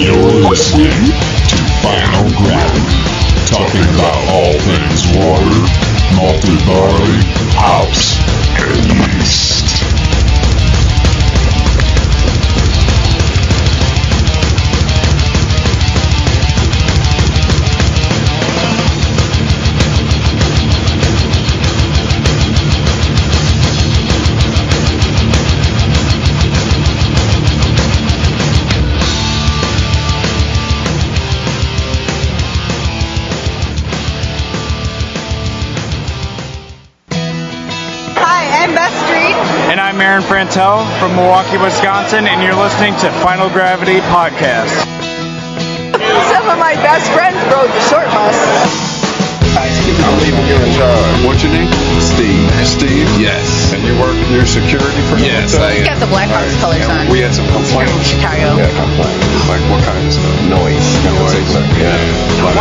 You're listening to Final Gravity, talking about all things water, malted barley, hops, and yeast. Aaron Frantel from Milwaukee, Wisconsin, and you're listening to Final Gravity Podcast. Some of my best friends rode the short bus. I'm leaving you in charge. What's your name? Steve. Steve? Yes. And you work in your security for me? Yes, I am. You got the Blackhawks colors on. We had some complaints. From Chicago. Yeah, complaints. Like what kind of stuff? Noise. Noise. Yeah.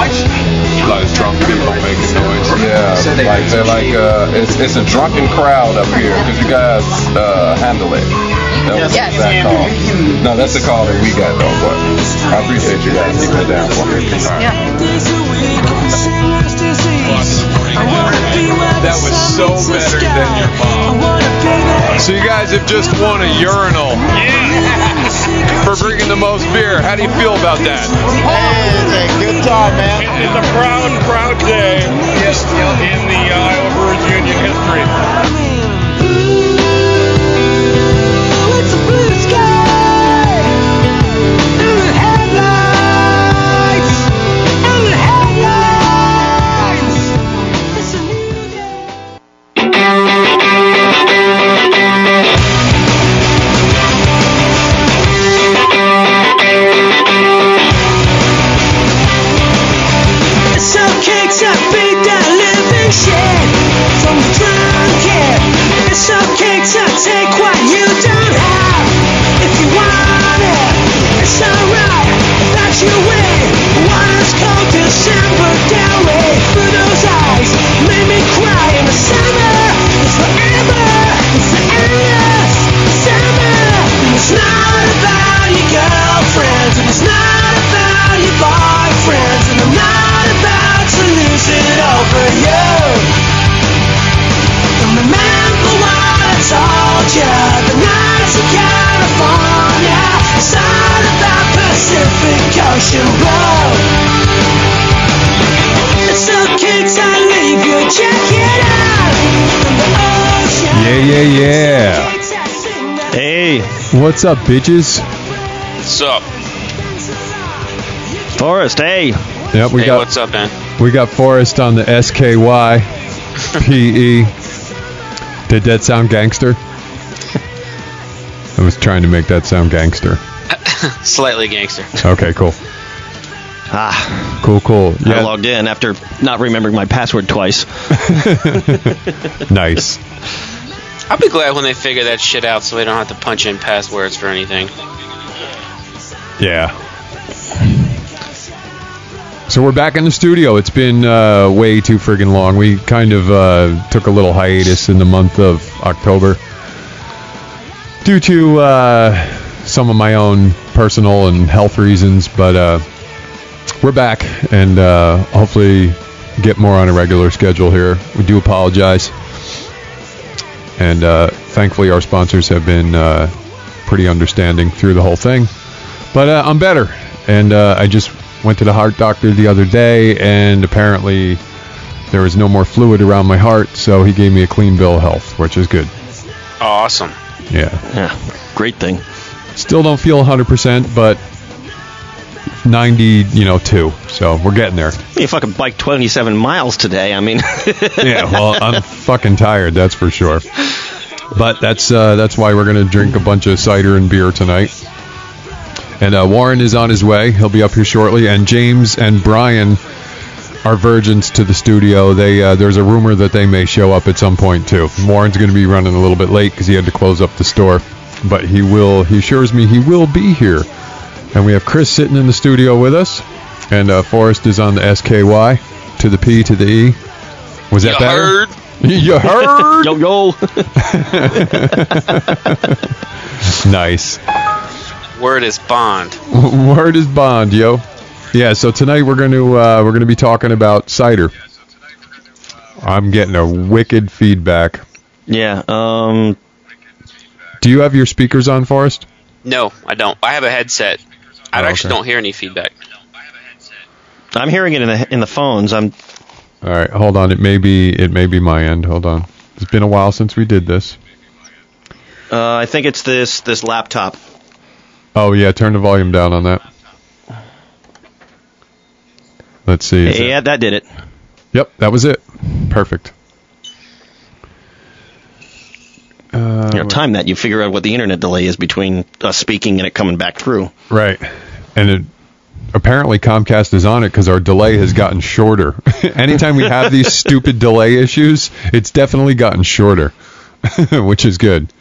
Like drunk people making noise. Yeah. Like they're like it's a drunken crowd up here because you guys handle it. Yes. No, that's the call that we got though. But I appreciate you guys sitting down for me. Yeah. That was so better than your mom. So you guys have just won a urinal for drinking the most beer. How do you feel about that? It's a good time, man. It's a proud, proud day in the Iowa Brewers Union history. Ooh, it's a blue sky through the headlights. Yeah. Hey. What's up, bitches? What's up? Forrest, hey. Yep, we got, what's up, man? We got Forrest on the S-K-Y-P-E. Did that sound gangster? I was trying to make that sound gangster. Slightly gangster. Okay, cool. Cool. Yeah. I logged in after not remembering my password twice. Nice. I'll be glad when they figure that shit out so they don't have to punch in passwords for anything. Yeah. So we're back in the studio. It's been way too friggin' long. We kind of took a little hiatus in the month of October due to some of my own personal and health reasons, but we're back and hopefully get more on a regular schedule here. We do apologize. And thankfully, our sponsors have been pretty understanding through the whole thing. But I'm better. And I just went to the heart doctor the other day, and apparently there was no more fluid around my heart, so he gave me a clean bill of health, which is good. Awesome. Yeah. Great thing. Still don't feel 100%, but 92. So we're getting there. You fucking biked 27 miles today. I mean, yeah. Well, I'm fucking tired. That's for sure. But that's why we're gonna drink a bunch of cider and beer tonight. And Warren is on his way. He'll be up here shortly. And James and Brian are virgins to the studio. They there's a rumor that they may show up at some point too. Warren's gonna be running a little bit late because he had to close up the store, but he will. He assures me he will be here. And we have Chris sitting in the studio with us. And Forrest is on the SKY to the P to the E. Was that better? You heard? Yo. Nice. Word is bond. Word is bond, yo. Yeah, so tonight we're gonna be talking about cider. I'm getting a wicked feedback. Yeah. Do you have your speakers on, Forrest? No, I don't. I have a headset. I actually don't hear any feedback. I'm hearing it in the phones. All right, hold on. It may be my end. Hold on. It's been a while since we did this. I think it's this laptop. Oh yeah, turn the volume down on that. Let's see. Yeah, that did it. Yep, that was it. Perfect. Time that you figure out what the internet delay is between us speaking and it coming back through. Right, and apparently Comcast is on it because our delay has gotten shorter. Anytime we have these stupid delay issues, it's definitely gotten shorter, which is good.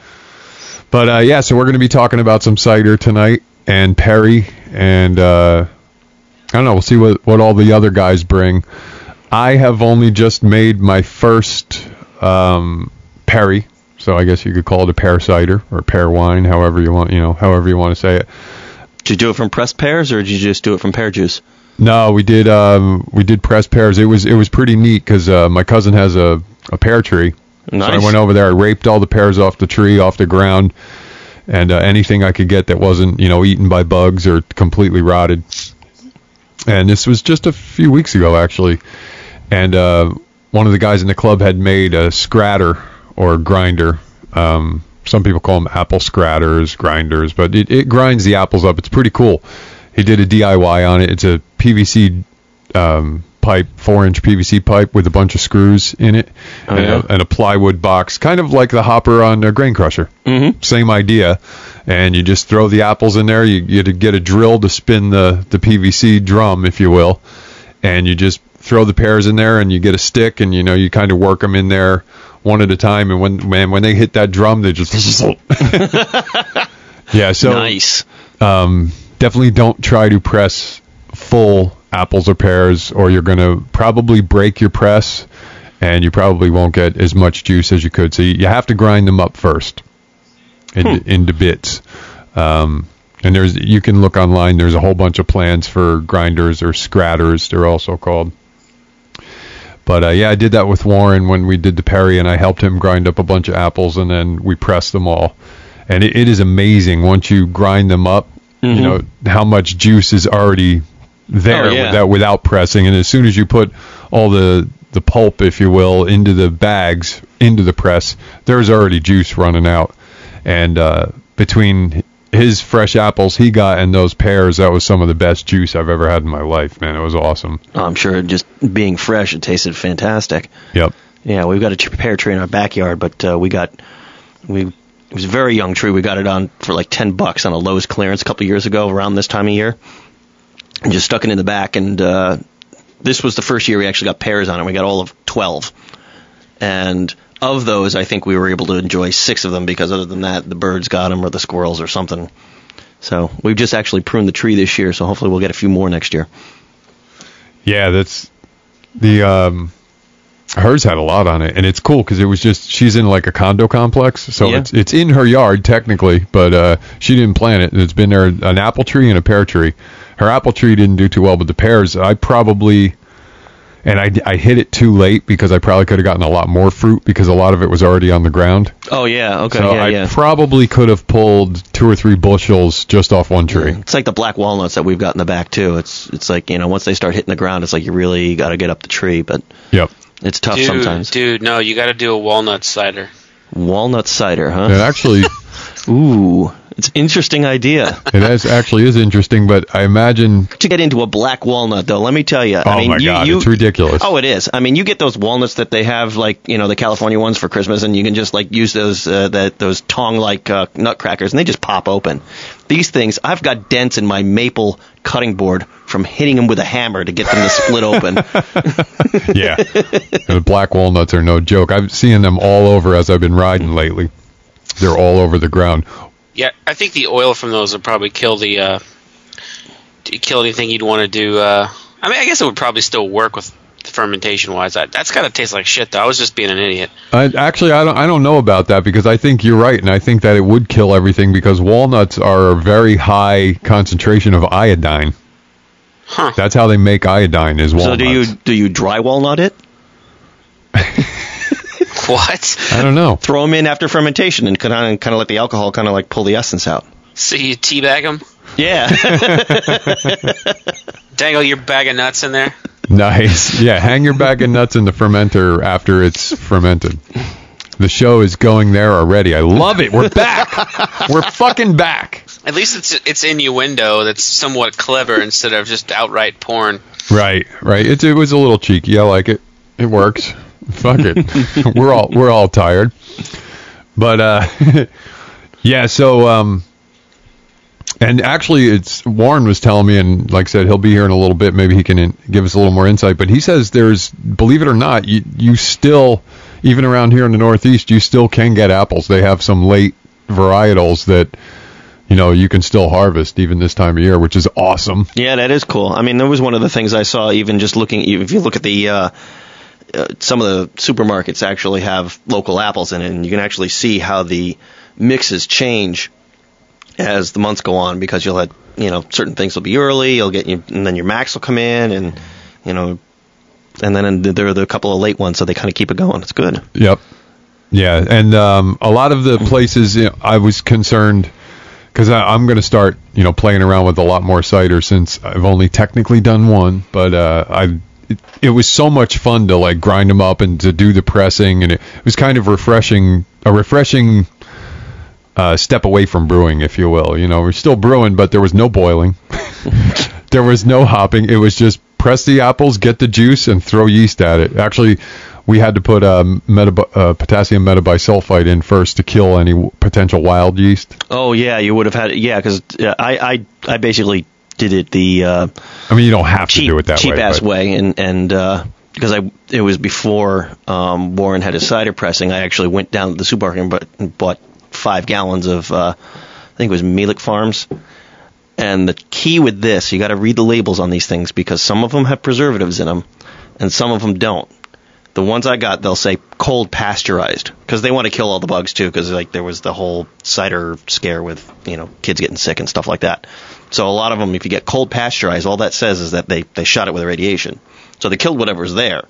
But so we're going to be talking about some cider tonight and Perry, and I don't know. We'll see what all the other guys bring. I have only just made my first Perry. So I guess you could call it a pear cider or pear wine, however you want to say it. Did you do it from pressed pears, or did you just do it from pear juice? No, we did pressed pears. It was pretty neat because my cousin has a pear tree. Nice. So I went over there. I raped all the pears off the tree, off the ground, and anything I could get that wasn't eaten by bugs or completely rotted. And this was just a few weeks ago, actually. And one of the guys in the club had made a scratter. Or grinder. Some people call them apple scratters, grinders, but it grinds the apples up. It's pretty cool. He did a DIY on it. It's a PVC pipe, 4-inch PVC pipe with a bunch of screws in it, and a plywood box, kind of like the hopper on a grain crusher. Mm-hmm. Same idea. And you just throw the apples in there. You get a drill to spin the PVC drum, if you will, and you just throw the pears in there, and you get a stick, and you kind of work them in there one at a time, and when they hit that drum, they just yeah. So nice. Definitely don't try to press full apples or pears, or you're gonna probably break your press, and you probably won't get as much juice as you could. So you have to grind them up first into bits. And you can look online. There's a whole bunch of plans for grinders or scratters, they're also called. But I did that with Warren when we did the Perry, and I helped him grind up a bunch of apples, and then we pressed them all. And it is amazing once you grind them up, mm-hmm. How much juice is already there without pressing. And as soon as you put all the pulp, if you will, into the bags, into the press, there's already juice running out. And between his fresh apples he got and those pears, that was some of the best juice I've ever had in my life, man. It was awesome. I'm sure just being fresh, it tasted fantastic. Yep. Yeah, we've got a pear tree in our backyard, but it was a very young tree. We got it on for like $10 on a Lowe's clearance a couple of years ago around this time of year, and just stuck it in the back. And this was the first year we actually got pears on it. We got all of 12, and of those, I think we were able to enjoy 6 of them, because other than that, the birds got them, or the squirrels or something. So we've just actually pruned the tree this year, so hopefully we'll get a few more next year. Yeah, that's the hers had a lot on it, and it's cool because it was just, she's in like a condo complex, so it's in her yard technically, but she didn't plant it, and it's been there, an apple tree and a pear tree. Her apple tree didn't do too well, but the pears, I hit it too late, because I probably could have gotten a lot more fruit, because a lot of it was already on the ground. Oh, yeah. Okay. So I probably could have pulled 2 or 3 bushels just off one tree. It's like the black walnuts that we've got in the back, too. It's like, once they start hitting the ground, it's like you really got to get up the tree. But it's tough sometimes. Dude, no, you got to do a walnut cider. Walnut cider, huh? It actually... Ooh, it's an interesting idea. It actually is interesting, but I imagine... To get into a black walnut, though, let me tell you. Oh, my God, it's ridiculous. Oh, it is. I mean, you get those walnuts that they have, like, the California ones for Christmas, and you can just, like, use those tong-like nutcrackers, and they just pop open. These things, I've got dents in my maple cutting board from hitting them with a hammer to get them to split open. Yeah. The black walnuts are no joke. I've seen them all over as I've been riding lately. They're all over the ground. Yeah, I think the oil from those would probably kill the kill anything you'd want to do. I mean, I guess it would probably still work with fermentation wise. That's got to taste like shit, though. I was just being an idiot. I don't know about that, because I think you're right, and I think that it would kill everything, because walnuts are a very high concentration of iodine. Huh. That's how they make iodine, is walnuts. So do you dry walnut it? What? I don't know. Throw them in after fermentation and kind of let the alcohol kind of like pull the essence out. So you teabag them? Yeah. Dangle your bag of nuts in there. Nice. Yeah, hang your bag of nuts in the fermenter after it's fermented. The show is going there already. I love it. We're back. We're fucking back. At least it's innuendo that's somewhat clever instead of just outright porn. Right. It was a little cheeky. I like it. It works. Fuck it. We're all tired. But yeah, so and actually Warren was telling me, and like I said, he'll be here in a little bit, maybe he can give us a little more insight, but he says there's, believe it or not, you still, even around here in the Northeast, you still can get apples. They have some late varietals that you can still harvest even this time of year, which is awesome. Yeah, that is cool. I mean, that was one of the things I saw, even just looking, if you look at the some of the supermarkets actually have local apples in it, and you can actually see how the mixes change as the months go on, because you'll have, certain things will be early, and then your max will come in, and, and then there are the couple of late ones, so they kind of keep it going. It's good. Yep. Yeah, and a lot of the places, I was concerned, because I'm going to start, playing around with a lot more cider, since I've only technically done one, but it was so much fun to like grind them up and to do the pressing, and it was kind of refreshing step away from brewing, if you will. We're still brewing, but there was no boiling. There was no hopping. It was just press the apples, get the juice, and throw yeast at it. Actually, we had to put potassium metabisulfite in first to kill any potential wild yeast. Oh yeah, you would have had it. Yeah, because I basically did it the you don't have to do it that cheap-ass way, and because it was before Warren had his cider pressing. I actually went down to the supermarket and bought 5 gallons of I think it was Melick Farms. And the key with this, you got to read the labels on these things, because some of them have preservatives in them and some of them don't. The ones I got, they'll say cold pasteurized, because they want to kill all the bugs too, because like there was the whole cider scare with kids getting sick and stuff like that. So a lot of them, if you get cold pasteurized, all that says is that they shot it with radiation. So they killed whatever's there.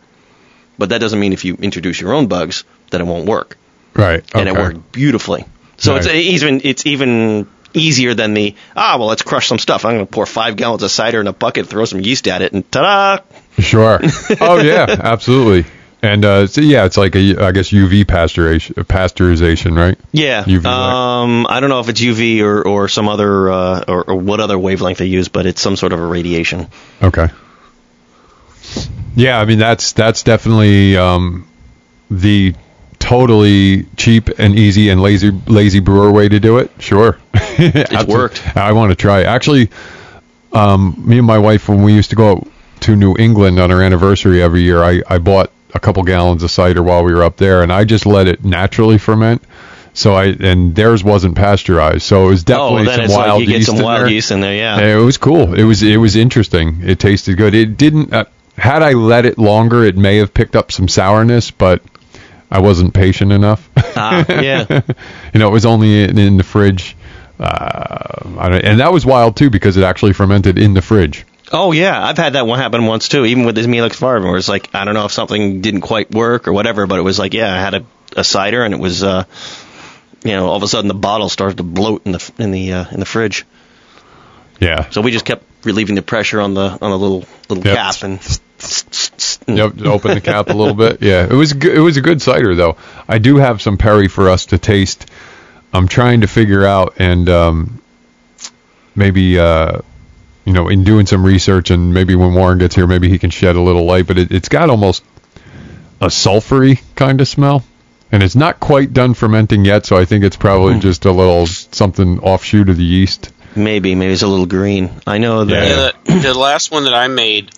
But that doesn't mean if you introduce your own bugs that it won't work. Right. Okay. And it worked beautifully. So right. It's even easier than the, let's crush some stuff. I'm going to pour 5 gallons of cider in a bucket, throw some yeast at it, and ta-da! Sure. Oh, yeah, absolutely. And, it's like, I guess, UV pasteurization, right? Yeah. UV I don't know if it's UV or some other, or what other wavelength they use, but it's some sort of a radiation. Okay. Yeah, I mean, that's definitely the totally cheap and easy and lazy brewer way to do it. Sure. It worked. I want to try. Actually, me and my wife, when we used to go to New England on our anniversary every year, I bought a couple gallons of cider while we were up there, and I just let it naturally ferment. So theirs wasn't pasteurized, so it was definitely some wild yeast in there. Yeah, and it was cool. It was interesting. It tasted good. It didn't. Had I let it longer, it may have picked up some sourness, but I wasn't patient enough. Yeah. It was only in the fridge. And that was wild too, because it actually fermented in the fridge. Oh, yeah. I've had that one happen once, too, even with this Melick Farm, where it's like, I don't know if something didn't quite work or whatever, but it was like, yeah, I had a cider, and it was, all of a sudden the bottle started to bloat in the fridge. Yeah. So we just kept relieving the pressure on the little cap. And open the cap a little bit. Yeah. It was a good cider, though. I do have some Perry for us to taste. I'm trying to figure out, and maybe... in doing some research, and maybe when Warren gets here, maybe he can shed a little light, but it's got almost a sulfury kind of smell, and it's not quite done fermenting yet, so I think it's probably just a little something offshoot of the yeast. Maybe it's a little green. I know that. Yeah. The last one that I made,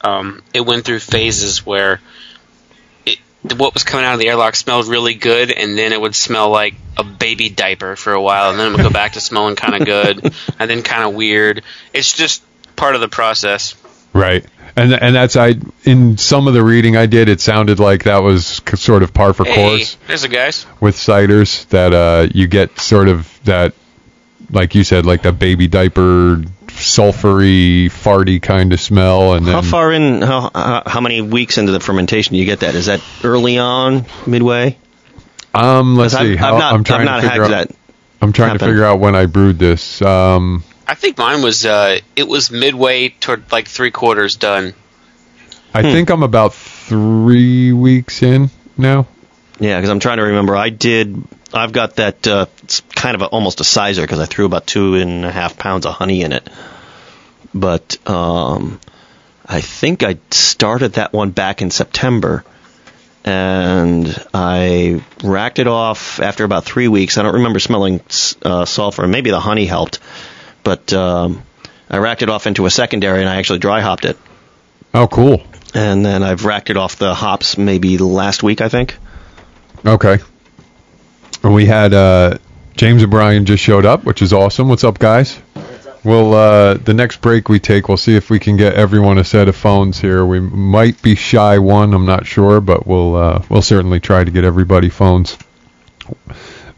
it went through phases where what was coming out of the airlock smelled really good, and then it would smell like a baby diaper for a while, and then it would go back to smelling kind of good, and then kind of weird. It's just part of the process. Right. And that's in some of the reading I did, it sounded like that was sort of par for course. There's the guys with ciders that you get sort of that, like you said, like the baby diaper sulfury farty kind of smell. And then, how many weeks into the fermentation do you get that? Is that early on, midway? Let's see. I'm trying to figure out when I brewed this. I think mine was it was midway toward like 3/4 done. I think I'm about 3 weeks in now. Yeah, because I'm trying to remember. I've got that it's kind of almost a sizer because I threw about 2.5 pounds of honey in it. But I think I started that one back in September. And I racked it off after about 3 weeks. I don't remember smelling sulfur. Maybe the honey helped. But I racked it off into a secondary, and I actually dry hopped it. Oh, cool. And then I've racked it off the hops maybe last week, I think. Okay. We had James and Brian just showed up, which is awesome. What's up, guys? We'll the next break we take, we'll see if we can get everyone a set of phones here. We might be shy one, I'm not sure, but we'll certainly try to get everybody phones.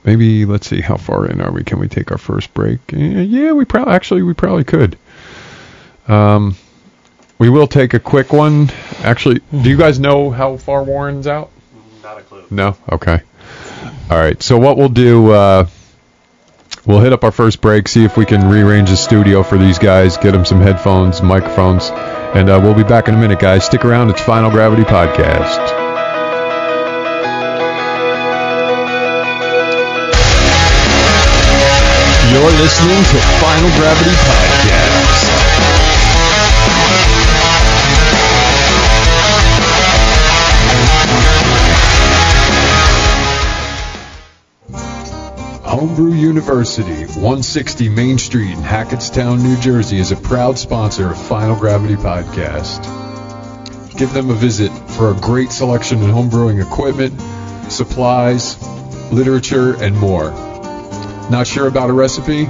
Maybe, let's see, how far in are we? Can we take our first break? Yeah, we probably could. We will take a quick one. Actually, do you guys know how far Warren's out? Not a clue. No? Okay. All right, so what we'll do... we'll hit up our first break, see if we can rearrange the studio for these guys, get them some headphones, microphones, and we'll be back in a minute, guys. Stick around. It's Final Gravity Podcast. You're listening to Final Gravity Podcast. Homebrew University, 160 Main Street in Hackettstown, New Jersey, is a proud sponsor of Final Gravity Podcast. Give them a visit for a great selection in homebrewing equipment, supplies, literature, and more. Not sure about a recipe?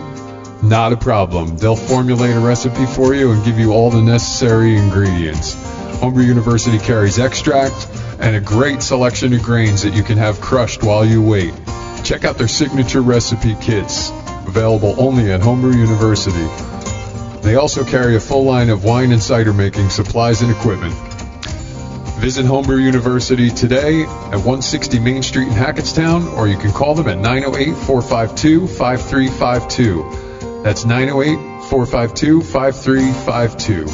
Not a problem. They'll formulate a recipe for you and give you all the necessary ingredients. Homebrew University carries extract and a great selection of grains that you can have crushed while you wait. Check out their signature recipe kits, available only at Homebrew University. They also carry a full line of wine and cider making supplies and equipment. Visit Homebrew University today at 160 Main Street in Hackettstown, or you can call them at 908-452-5352. That's 908-452-5352.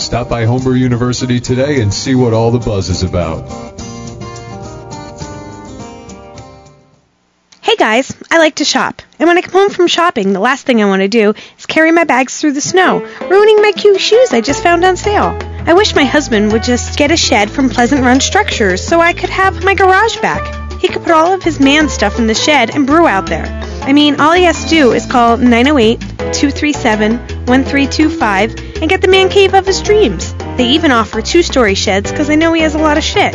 Stop by Homebrew University today and see what all the buzz is about. Hey guys, I like to shop, and when I come home from shopping, the last thing I want to do is carry my bags through the snow, ruining my cute shoes I just found on sale. I wish my husband would just get a shed from Pleasant Run Structures so I could have my garage back. He could put all of his man stuff in the shed and brew out there. I mean, all he has to do is call 908-237-1325 and get the man cave of his dreams. They even offer 2-story sheds because I know he has a lot of shit.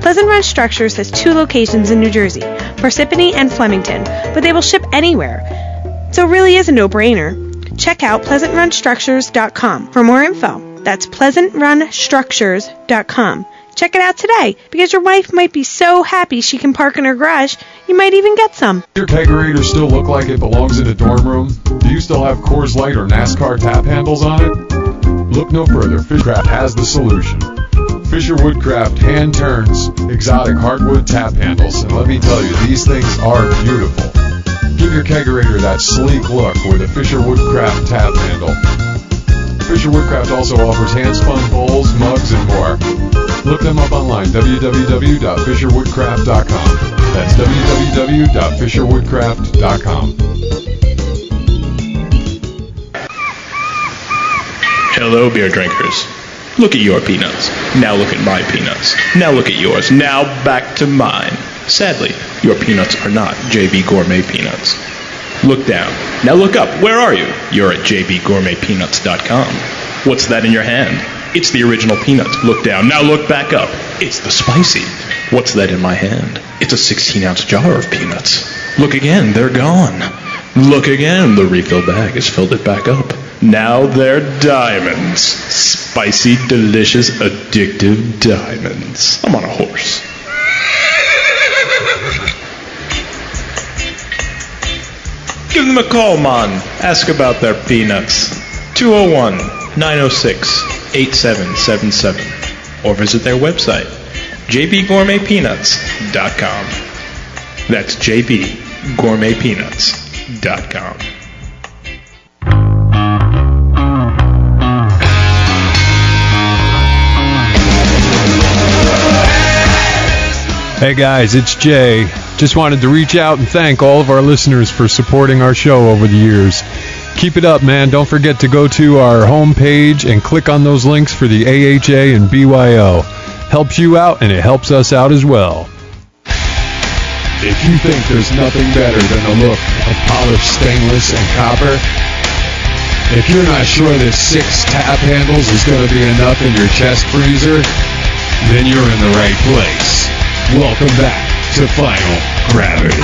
Pleasant Run Structures has 2 locations in New Jersey, Parsippany and Flemington, but they will ship anywhere, so it really is a no-brainer. Check out PleasantRunStructures.com for more info. That's PleasantRunStructures.com. Check it out today, because your wife might be so happy she can park in her garage, you might even get some. Does your kegerator still look like it belongs in a dorm room? Do you still have Coors Light or NASCAR tap handles on it? Look no further, Fishcraft has the solution. Fisher Woodcraft hand turns exotic hardwood tap handles, and let me tell you, these things are beautiful. Give your kegerator that sleek look with a Fisher Woodcraft tap handle. Fisher Woodcraft also offers hand-spun bowls, mugs, and more. Look them up online, www.fisherwoodcraft.com. That's www.fisherwoodcraft.com. Hello, beer drinkers. Look at your peanuts. Now look at my peanuts. Now look at yours. Now back to mine. Sadly, your peanuts are not JB Gourmet peanuts. Look down. Now look up. Where are you? You're at jbgourmetpeanuts.com. What's that in your hand? It's the original peanuts. Look down. Now look back up. It's the spicy. What's that in my hand? It's a 16-ounce jar of peanuts. Look again. They're gone. Look again. The refill bag has filled it back up. Now they're diamonds. spicy, delicious, addictive diamonds. I'm on a horse. Give them a call, man. Ask about their peanuts. 201-906-8777. Or visit their website, jbgourmetpeanuts.com. That's jbgourmetpeanuts.com. Hey guys, it's Jay. Just wanted to reach out and thank all of our listeners for supporting our show over the years. Keep it up, man. Don't forget to go to our homepage and click on those links for the AHA and BYO. Helps you out and it helps us out as well. If you think there's nothing better than the look of polished stainless and copper, if you're not sure that 6 tap handles is going to be enough in your chest freezer, then you're in the right place. Welcome back to Final Gravity.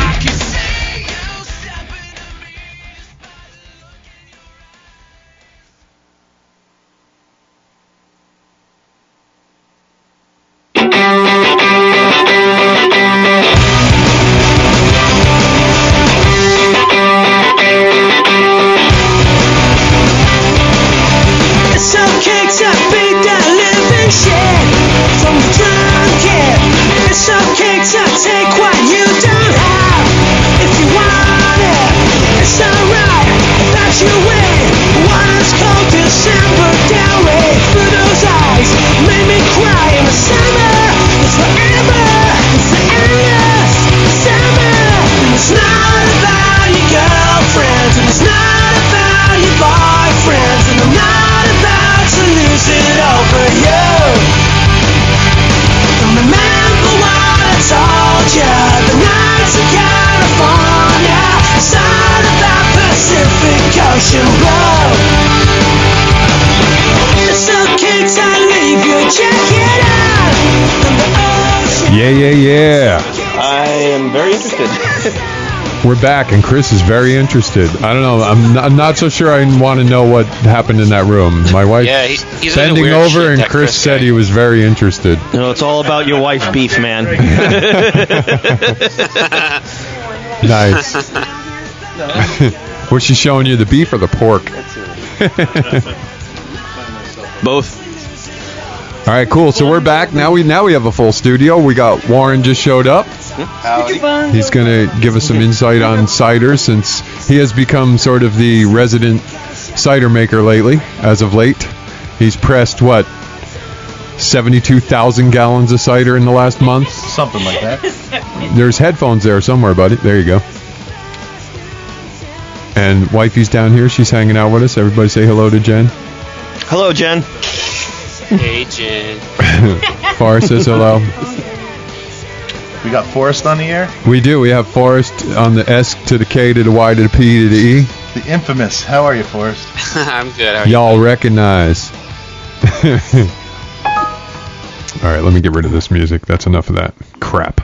We're back, and Chris is very interested. I don't know. I'm not so sure I want to know what happened in that room. My wife he's bending over, and Chris said he was very interested. No, it's all about your wife beef, man. Nice. Was she showing you the beef or the pork? Both. All right, cool. So we're back. Now we have a full studio. We got Warren just showed up. He's going to give us some insight on cider since he has become sort of the resident cider maker lately, as of late. He's pressed, 72,000 gallons of cider in the last month? Something like that. There's headphones there somewhere, buddy. There you go. And wifey's down here. She's hanging out with us. Everybody say hello to Jen. Hello, Jen. Hey, Jen. Forrest says hello. We got Forrest on the air? We do. We have Forrest on the S to the K to the Y to the P to the E. The infamous. How are you, Forrest? I'm good. How are y'all you? Recognize. All right, let me get rid of this music. That's enough of that crap.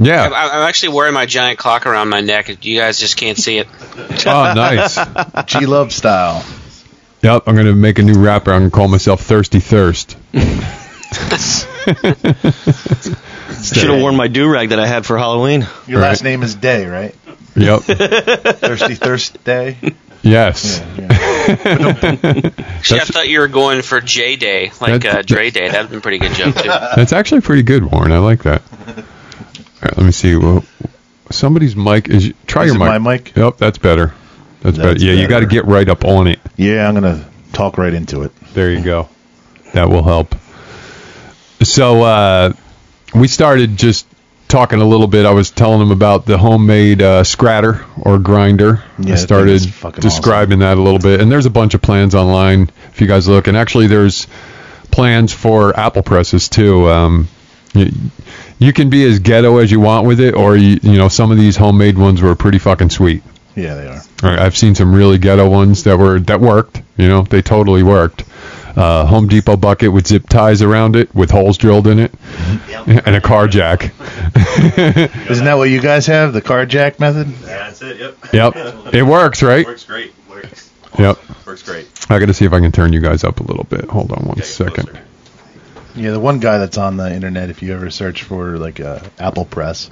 Yeah. I'm actually wearing my giant clock around my neck. You guys just can't see it. Oh, nice. G-Love style. Yep, I'm going to make a new rapper. I'm going to call myself Thirsty Thirst. Should have worn my do-rag that I had for Halloween. Your last name is Day, right? Yep. Thirsty Thirst Day? Yes. Yeah. Actually, I thought you were going for J-Day, like Dre Day. That would have been a pretty good joke, too. That's actually pretty good, Warren. I like that. All right, let me see. Well, somebody's mic is... Try your mic. Is it my mic? Yep, that's better. That's better. Yeah, you got to get right up on it. Yeah, I'm going to talk right into it. There you go. That will help. So we started just talking a little bit. I was telling him about the homemade scratter or grinder. Yeah, I started describing that a little bit. And there's a bunch of plans online if you guys look. And actually there's plans for apple presses too. You can be as ghetto as you want with it, or you know some of these homemade ones were pretty fucking sweet. Yeah, they are. All right, I've seen some really ghetto ones that worked. You know, they totally worked. Home Depot bucket with zip ties around it, with holes drilled in it, and a car jack. Isn't that what you guys have? The car jack method? Yeah, that's it. Yep. It works, right? Works great. Awesome. Yep. Works great. I got to see if I can turn you guys up a little bit. Hold on one second. Closer. Yeah, the one guy that's on the internet, if you ever search for like Apple Press,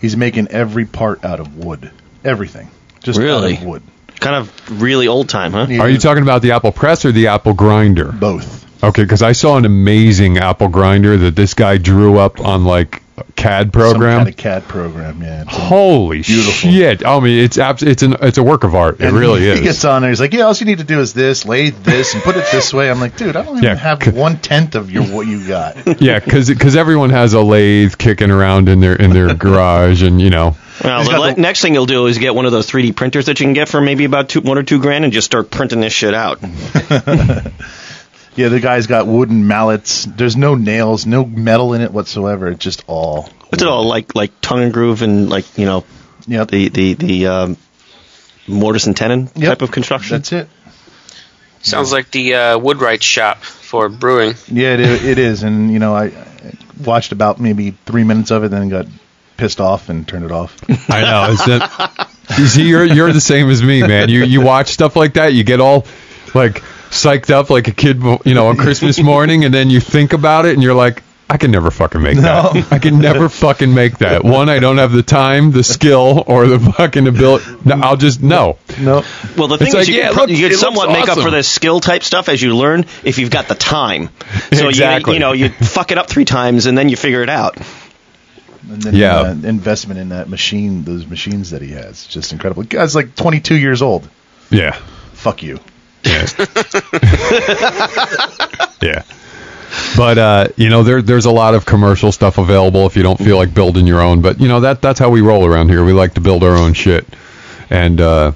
he's making every part out of wood. Everything. Just really? Out of wood. Kind of really old time, huh? Yeah. Are you talking about the Apple Press or the Apple Grinder? Both. Okay, because I saw an amazing Apple Grinder that this guy drew up on like a CAD program. Some kind of CAD program, yeah. Holy shit! I mean, it's a work of art. And it really is. He gets on there. He's like, yeah, all you need to do is this, lathe this, and put it this way. I'm like, dude, I don't even have 1/10 of what you got. Yeah, because everyone has a lathe kicking around in their garage, and you know. Well, the next thing you'll do is get one of those 3D printers that you can get for maybe about $1,000 or $2,000 and just start printing this shit out. Yeah, the guy's got wooden mallets. There's no nails, no metal in it whatsoever. It's just all wood. It's all like tongue and groove and like, you know, yep. the mortise and tenon type of construction. That's it. Sounds like the Woodwright shop for brewing. Yeah, it is. And, you know, I watched about maybe 3 minutes of it and then got pissed off and turned it off. I know. You see, you're the same as me, man. You watch stuff like that. You get all, like... psyched up like a kid, you know, on Christmas morning, and then you think about it and you're like, I can never fucking make that. I can never fucking make that. One, I don't have the time, the skill, or the fucking ability. No, I'll just, no. Well, the thing is, you could somewhat make up for the skill type stuff as you learn if you've got the time. So, exactly. You know, you fuck it up 3 times and then you figure it out. And then investment in that machine, those machines that he has, just incredible. The guy's like 22 years old. Yeah. Fuck you. Yeah. Yeah. But you know, there's a lot of commercial stuff available if you don't feel like building your own. But you know, that's how we roll around here. We like to build our own shit. And the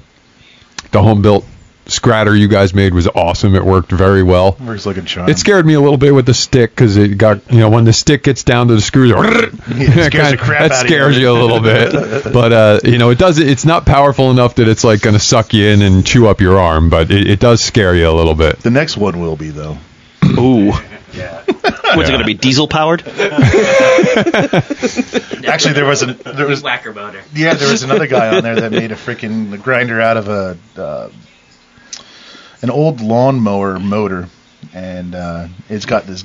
home built Scratter you guys made was awesome. It worked very well. Works like a charm. It scared me a little bit with the stick because it got, you know, when the stick gets down to the screws, that scares you a little bit. But you know, it's not powerful enough that it's like going to suck you in and chew up your arm, but it does scare you a little bit. The next one will be though. Ooh. Yeah. What's it going to be, diesel powered? Actually, there was whacker motor. Yeah, there was another guy on there that made a freaking grinder out of an old lawnmower motor, and it's got this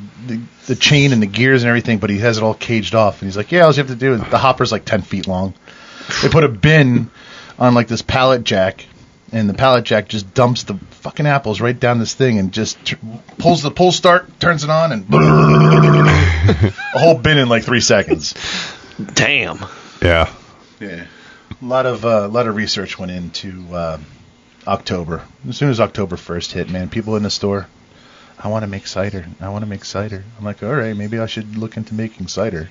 the chain and the gears and everything, but he has it all caged off, and he's like, yeah, all you have to do is, the hopper's like 10 feet long. They put a bin on like this pallet jack, and the pallet jack just dumps the fucking apples right down this thing and just pulls the pull start, turns it on, and a whole bin in like 3 seconds. Damn. Yeah. Yeah. A lot of research went into... October. As soon as October 1st hit, man, people in the store, I want to make cider. I'm like, all right, maybe I should look into making cider.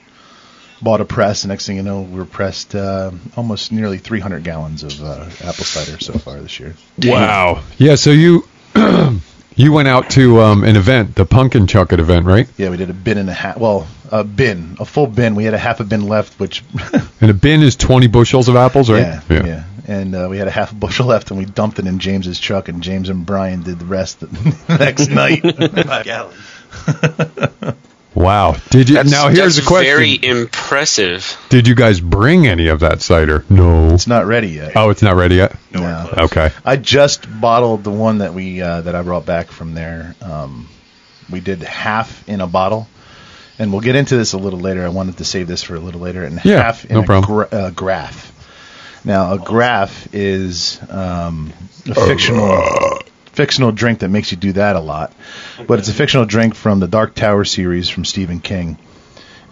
Bought a press, and next thing you know, we were pressed almost nearly 300 gallons of apple cider so far this year. Wow. Yeah, so you you went out to an event, the Pumpkin Chucket event, right? Yeah, we did a bin and a half. Well, a full bin. We had a half a bin left, which... And a bin is 20 bushels of apples, right? Yeah. And we had a half a bushel left, and we dumped it in James's truck, and James and Brian did the rest the next night. 5 gallons. Wow! Did you? Now here's the question. Very impressive. Did you guys bring any of that cider? No, it's not ready yet. Oh, it's not ready yet. No. Okay. I just bottled the one that we that I brought back from there. We did half in a bottle, and we'll get into this a little later. I wanted to save this for a little later, and half in a graph. Now, a graph is a fictional drink that makes you do that a lot. But it's a fictional drink from the Dark Tower series from Stephen King.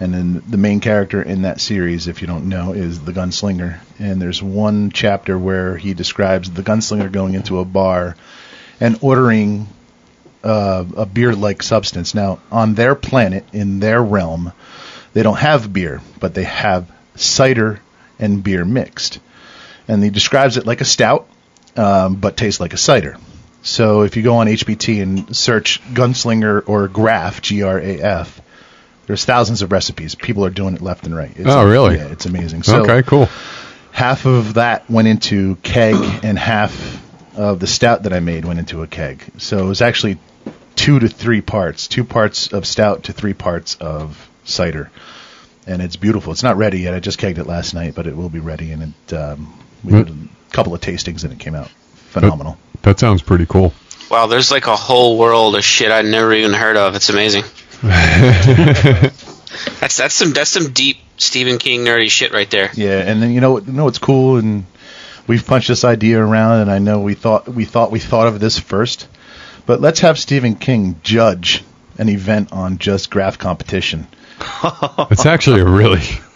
And then the main character in that series, if you don't know, is the gunslinger. And there's one chapter where he describes the gunslinger going into a bar and ordering a beer-like substance. Now, on their planet, in their realm, they don't have beer, but they have cider and beer mixed. And he describes it like a stout, but tastes like a cider. So if you go on HBT and search gunslinger or graph, G-R-A-F, there's thousands of recipes. People are doing it left and right. Really? Yeah, it's amazing. So okay, cool. Half of that went into keg, and half of the stout that I made went into a keg. So it was actually 2 to 3 parts. 2 parts of stout to 3 parts of cider. And it's beautiful. It's not ready yet. I just kegged it last night, but it will be ready, and it... We did a couple of tastings, and it came out phenomenal. That sounds pretty cool. Wow, there's like a whole world of shit I'd never even heard of. It's amazing. that's some deep Stephen King nerdy shit right there. Yeah, and then you know what's cool, and we've punched this idea around, and I know we thought of this first, but let's have Stephen King judge an event on just graph competition. It's actually a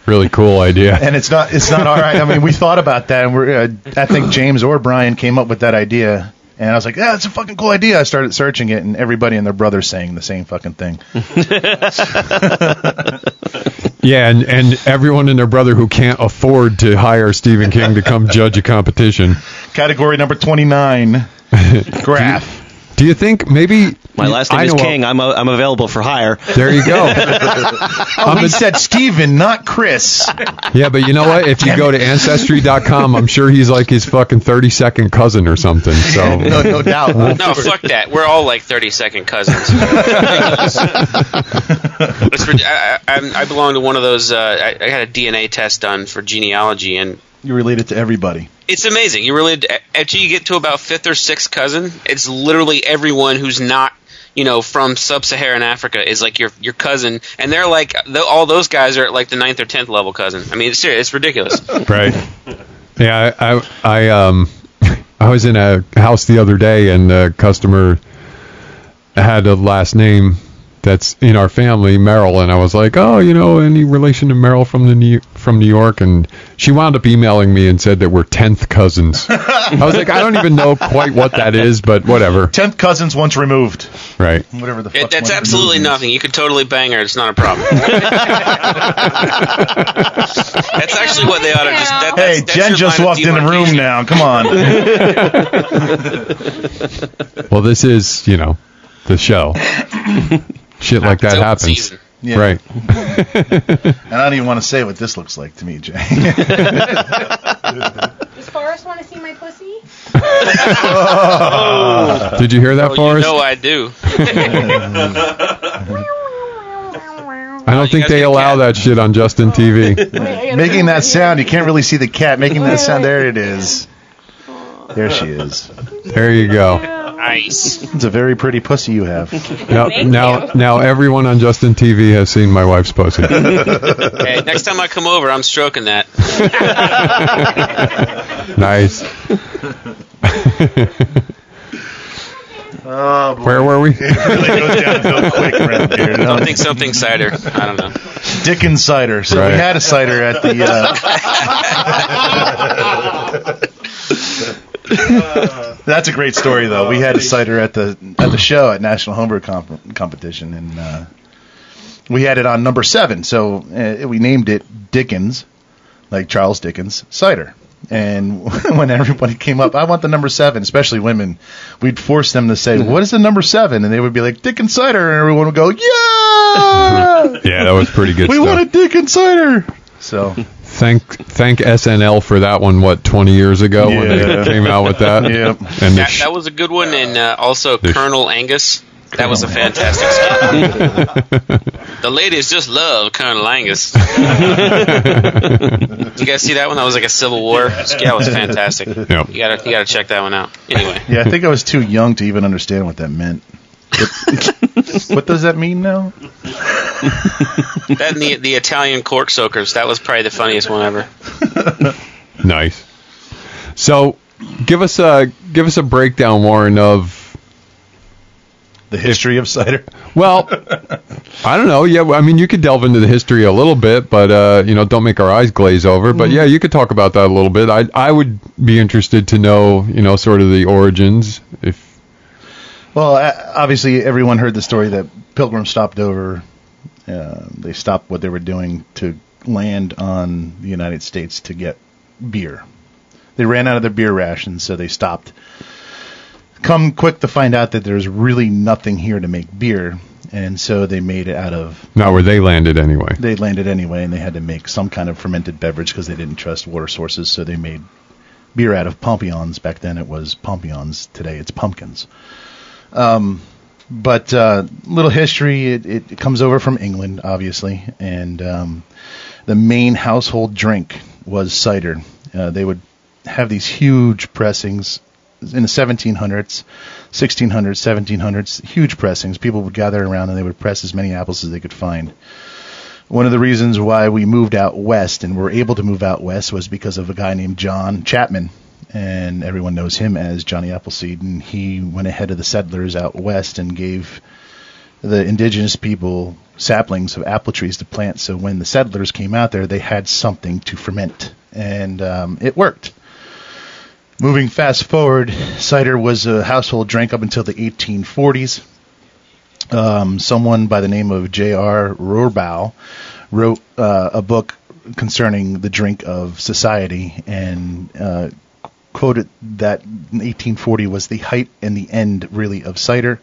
really cool idea, and it's not all right. I mean, we thought about that, and I think James or Brian came up with that idea. And I was like, yeah, that's a fucking cool idea. I started searching it, and everybody and their brother saying the same fucking thing. Yeah, and everyone and their brother who can't afford to hire Stephen King to come judge a competition. Category number 29, graph. Do you think maybe... My last name is King. I'm available for hire. There you go. He said Steven, not Chris. Yeah, but you know what? If you go to Ancestry.com, I'm sure he's like his fucking 32nd cousin or something. So No doubt. No, fuck that. We're all like 32nd cousins. I belong to one of those... I had a DNA test done for genealogy, and... You relate it to everybody. It's amazing. You relate after you get to about fifth or sixth cousin. It's literally everyone who's not, from sub-Saharan Africa is like your cousin, and they're like all those guys are at like the 9th or 10th level cousin. I mean, it's ridiculous. Right? Yeah. I was in a house the other day, and the customer had a last name that's in our family, Merrill, and I was like, oh, any relation to Merrill from New York? And she wound up emailing me and said that we're 10th cousins. I was like, I don't even know quite what that is, but whatever. 10th cousins once removed. Right. Whatever the fuck. That's absolutely nothing. You can totally bang her. It's not a problem. That's actually what they ought to just... That's Jen just walked in the room now. Come on. Well, this is, the show. Shit like that happens. Yeah. Right. And I don't even want to say what this looks like to me, Jay. Does Forrest want to see my pussy? Oh. Did you hear that, Forrest? No, I do. I don't think they allow that shit on Justin TV. Making that sound, you can't really see the cat making that sound. There it is. There she is. There you go. Nice. It's a very pretty pussy you have. Now everyone on Justin TV has seen my wife's pussy. Okay, next time I come over, I'm stroking that. Nice. Oh, where were we? It really goes down real quick right there. No? I think something cider. I don't know. Dickens cider. So right. We had a cider at the... That's a great story, though. We had a cider at the show at National Homebrew Competition, and we had it on number 7. So we named it Dickens, like Charles Dickens cider. And when everybody came up, I want the number 7, especially women. We'd force them to say, "What is the number 7?" And they would be like, "Dickens cider," and everyone would go, "Yeah!" Yeah, that was pretty good. We want a Dickens cider. So. Thank SNL for that one, 20 years ago when they came out with that? Yeah. And that was a good one, and also Colonel Angus. That was a fantastic skit. The ladies just love Colonel Angus. Did you guys see that one? That was like a Civil War. Yeah, it was fantastic. Yep. You gotta check that one out. Anyway. Yeah, I think I was too young to even understand what that meant. What does that mean now? That and the Italian cork soakers. That was probably the funniest one ever. Nice. So, give us a breakdown, Warren, of the history of cider. Well, I don't know. Yeah, I mean, you could delve into the history a little bit, but don't make our eyes glaze over. But yeah, you could talk about that a little bit. I would be interested to know, sort of the origins, if. Well, obviously, everyone heard the story that Pilgrims stopped over. They stopped what they were doing to land on the United States to get beer. They ran out of their beer rations, so they stopped. Come quick to find out that there's really nothing here to make beer, and so they made it out of... Not where they landed anyway. They landed anyway, and they had to make some kind of fermented beverage because they didn't trust water sources, so they made beer out of pompions. Back then it was pompions. Today it's pumpkins. But little history, it comes over from England, obviously, and the main household drink was cider. They would have these huge pressings in the 1700s, 1600s, 1700s, huge pressings. People would gather around and they would press as many apples as they could find. One of the reasons why we moved out west and were able to move out west was because of a guy named John Chapman. And everyone knows him as Johnny Appleseed. And he went ahead of the settlers out west and gave the indigenous people saplings of apple trees to plant. So when the settlers came out there, they had something to ferment. And it worked. Moving fast forward, cider was a household drink up until the 1840s. Someone by the name of J.R. Rohrbaugh wrote a book concerning the drink of society and quoted that 1840 was the height and the end, really, of cider.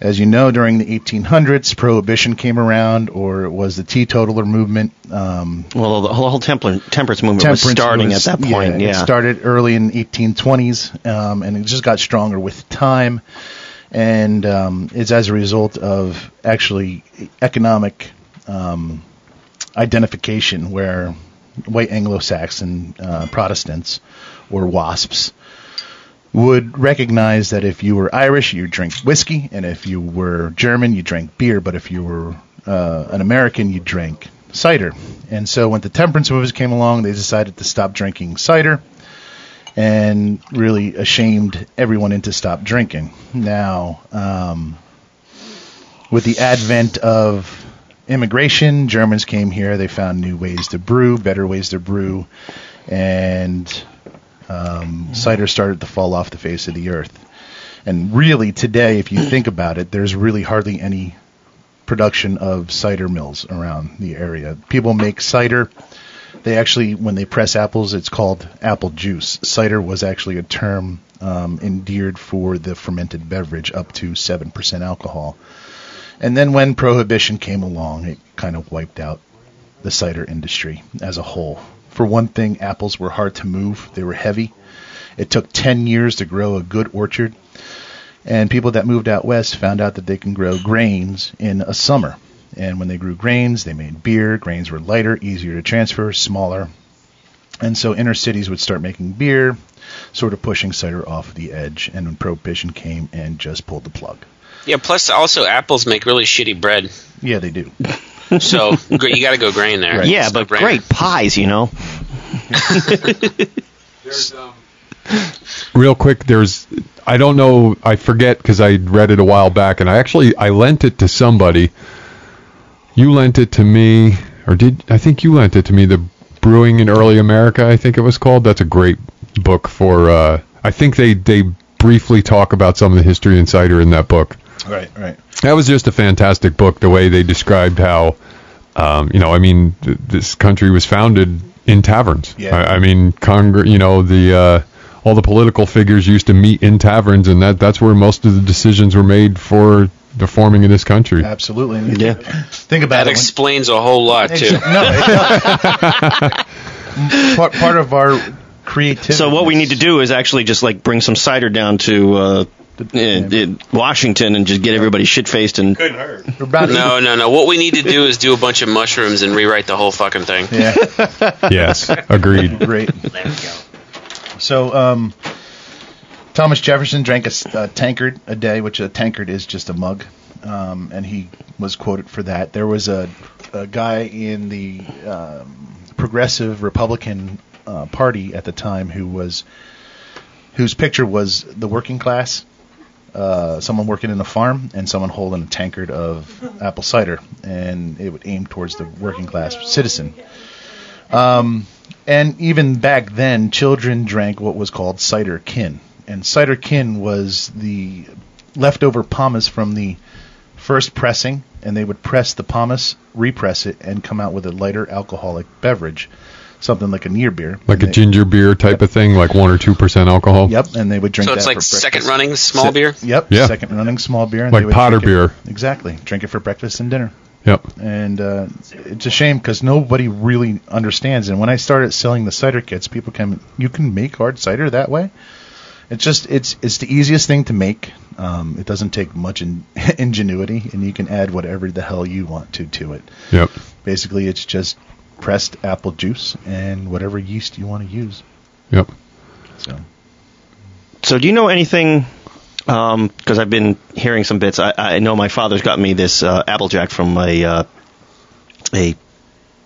As you know, during the 1800s, Prohibition came around, or it was the teetotaler movement. Well, the whole temperance movement was starting at that point. Yeah, it started early in the 1820s, and it just got stronger with time. And it's as a result of actually economic identification, where white Anglo-Saxon Protestants or WASPs would recognize that if you were Irish, you drink whiskey, and if you were German, you drank beer, but if you were an American, you drank cider. And so when the temperance movement came along, they decided to stop drinking cider and really ashamed everyone into stop drinking. Now, with the advent of immigration, Germans came here. They found new ways to brew, better ways to brew, and cider started to fall off the face of the earth. And really today, if you think about it, there's really hardly any production of cider mills around the area. People make cider. They actually, when they press apples, it's called apple juice. Cider was actually a term endeared for the fermented beverage up to 7% alcohol. And then when Prohibition came along, it kind of wiped out the cider industry as a whole. For one thing, apples were hard to move. They were heavy. It took 10 years to grow a good orchard. And people that moved out west found out that they can grow grains in a summer. And when they grew grains, they made beer. Grains were lighter, easier to transfer, smaller. And so inner cities would start making beer, sort of pushing cider off the edge. And when Prohibition came and just pulled the plug. Yeah, plus also apples make really shitty bread. Yeah, they do. So you got to go grain there. Right. Yeah, but great pies, you know. Real quick, there's – I don't know. I forget because I read it a while back, and I lent it to somebody. You lent it to me – or did – I think you lent it to me, The Brewing in Early America, I think it was called. That's a great book for – I think they briefly talk about some of the history and cider in that book. Right. That was just a fantastic book, the way they described how, this country was founded in taverns. Yeah. All the political figures used to meet in taverns, and that's where most of the decisions were made for the forming of this country. Absolutely. Yeah. Think about it. That explains a whole lot, too. No. Part of our creativity. So what we need to do is actually just, like, bring some cider down to Washington and just get everybody shit-faced and couldn't hurt. No. What we need to do is do a bunch of mushrooms and rewrite the whole fucking thing. Yeah. Yes. Agreed. Great. There we go. So, Thomas Jefferson drank a tankard a day, which a tankard is just a mug, and he was quoted for that. There was a guy in the progressive Republican Party at the time whose picture was the working class. Someone working in a farm and someone holding a tankard of apple cider, and it would aim towards the working class citizen. And even back then, children drank what was called cider kin, and cider kin was the leftover pomace from the first pressing, and they would press the pomace, repress it, and come out with a lighter alcoholic beverage. Something like a near beer. Like a ginger beer type of thing, like 1 or 2% alcohol. Yep, and they would drink that for breakfast. So it's like second running small beer? Yep, yeah. Second running small beer. Like Potter beer. Exactly. Drink it for breakfast and dinner. Yep. And it's a shame because nobody really understands. And when I started selling the cider kits, people came, you can make hard cider that way? It's just, it's the easiest thing to make. It doesn't take much ingenuity, and you can add whatever the hell you want to it. Yep. Basically, it's just pressed apple juice and whatever yeast you want to use. Yep. So So do you know anything, because I've been hearing some bits, I know my father's got me this Applejack from a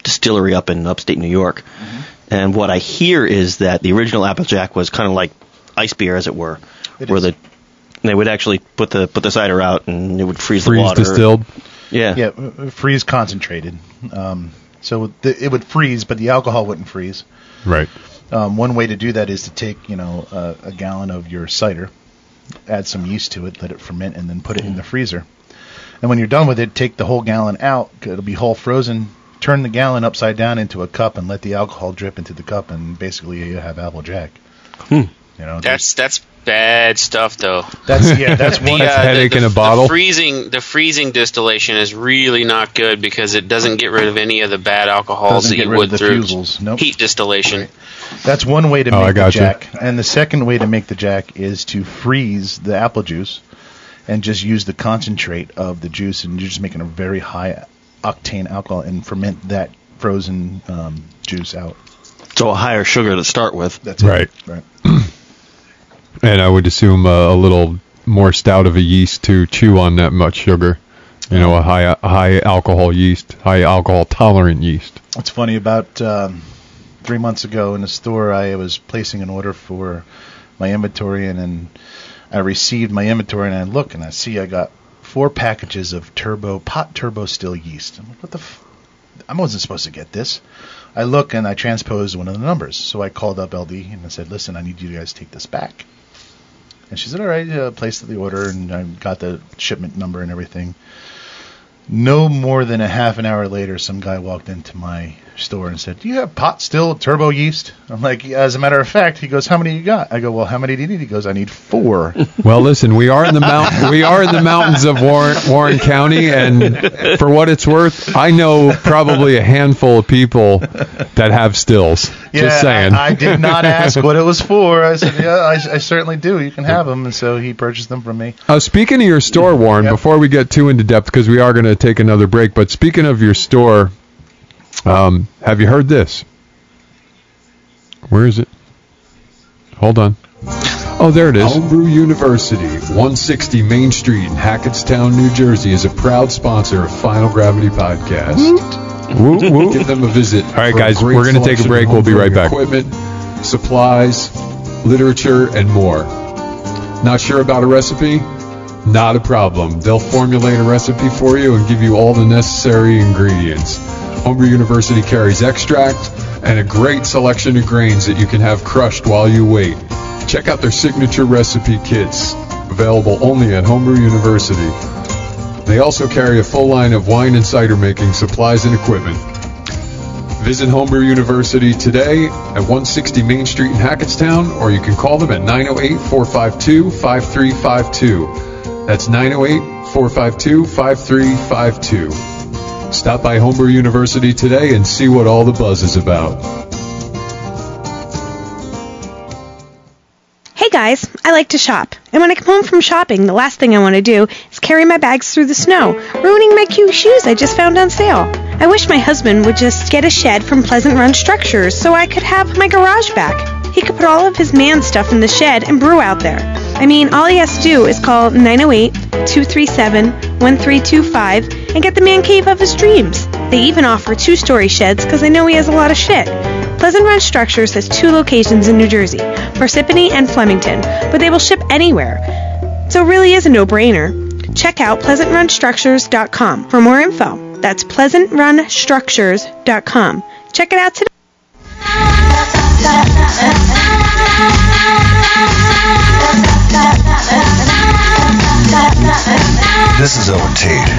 distillery up in upstate New York, mm-hmm. and what I hear is that the original Applejack was kind of like ice beer, as it were, they would actually put the cider out and it would freeze the water. Freeze distilled? Yeah, freeze concentrated. So it would freeze, but the alcohol wouldn't freeze. Right. One way to do that is to take, a gallon of your cider, add some yeast to it, let it ferment, and then put it in the freezer. And when you're done with it, take the whole gallon out. It'll be whole frozen. Turn the gallon upside down into a cup and let the alcohol drip into the cup, and basically you have Applejack. Hmm. You know, that's bad stuff, though. That's one headache in a bottle. The freezing distillation is really not good because it doesn't get rid of any of the bad alcohols that you would through heat distillation. Right. That's one way to make the Jack. You. And the second way to make the Jack is to freeze the apple juice and just use the concentrate of the juice, and you're just making a very high octane alcohol and ferment that frozen juice out. So a higher sugar to start with. That's right. Right. And I would assume a little more stout of a yeast to chew on that much sugar. You know, a high alcohol yeast, high alcohol tolerant yeast. It's funny, about 3 months ago in the store, I was placing an order for my inventory, and then I received my inventory, and I look, and I see I got 4 packages of pot turbo still yeast. I'm like, what the I wasn't supposed to get this. I look, and I transposed one of the numbers. So I called up LD, and I said, listen, I need you guys to take this back. And she said, all right, placed the order, and I got the shipment number and everything. No more than a half an hour later, some guy walked into my store and said, do you have pot still turbo yeast? I'm like, as a matter of fact. He goes, how many you got? I go, well, how many do you need? He goes, I need 4. Well, listen, we are in the mountains of Warren County, and for what it's worth, I know probably a handful of people that have stills. Yeah, just saying. I did not ask what it was for. I said, yeah, I certainly do. You can have them. And so he purchased them from me. Speaking of your store, Warren, yep. Before we get too into depth, because we are going to take another break, but speaking of your store, have you heard this? Where is it? Hold on. Oh, there it is. Homebrew University, 160 Main Street in Hackettstown, New Jersey, is a proud sponsor of Final Gravity Podcast. Woot, woot. Give them a visit. All right, guys, we're going to take a break. We'll be right back. Equipment, supplies, literature, and more. Not sure about a recipe? Not a problem. They'll formulate a recipe for you and give you all the necessary ingredients. Homebrew University carries extract and a great selection of grains that you can have crushed while you wait. Check out their signature recipe kits, available only at Homebrew University. They also carry a full line of wine and cider making supplies and equipment. Visit Homebrew University today at 160 Main Street in Hackettstown, or you can call them at 908-452-5352. That's 908-452-5352. Stop by Homebrew University today and see what all the buzz is about. Hey guys, I like to shop. And when I come home from shopping, the last thing I want to do is carry my bags through the snow, ruining my cute shoes I just found on sale. I wish my husband would just get a shed from Pleasant Run Structures so I could have my garage back. He could put all of his man stuff in the shed and brew out there. I mean, all he has to do is call 908-237-1325 and get the man cave of his dreams. They even offer 2-story sheds because I know he has a lot of shit. Pleasant Run Structures has 2 locations in New Jersey, Parsippany and Flemington, but they will ship anywhere. So it really is a no-brainer. Check out PleasantRunStructures.com for more info. That's PleasantRunStructures.com. Check it out today. This is Owen Tate.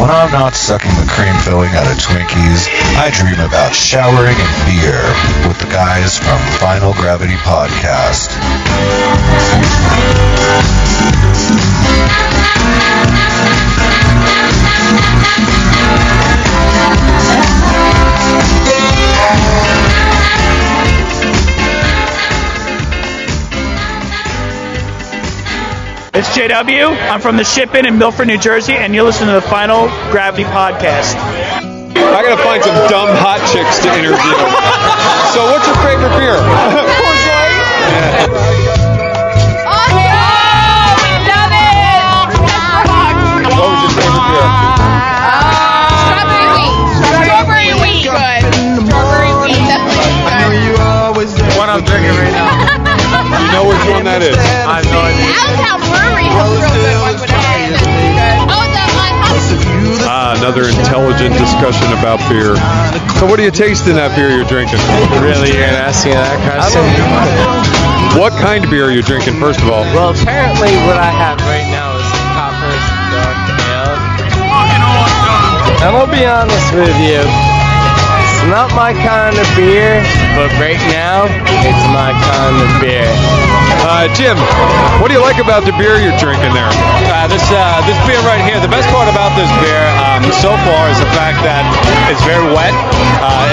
When I'm not sucking the cream filling out of Twinkies, I dream about showering in beer with the guys from Final Gravity Podcast. It's JW. I'm from the Ship Inn in Milford, New Jersey, and you're listening to the Final Gravity Podcast. I gotta find some dumb hot chicks to interview. So, what's your favorite beer? Coors Light. Yeah. another intelligent discussion about beer. So what do you taste in that beer you're drinking? Really, you're asking that question? What kind of beer are you drinking, first of all? Well, apparently what I have right now is Copper's Dark Ale. I'm going to be honest with you. It's not my kind of beer, but right now, it's my kind of beer. Jim, what do you like about the beer you're drinking there? This beer right here, the best part about this beer so far is the fact that it's very wet.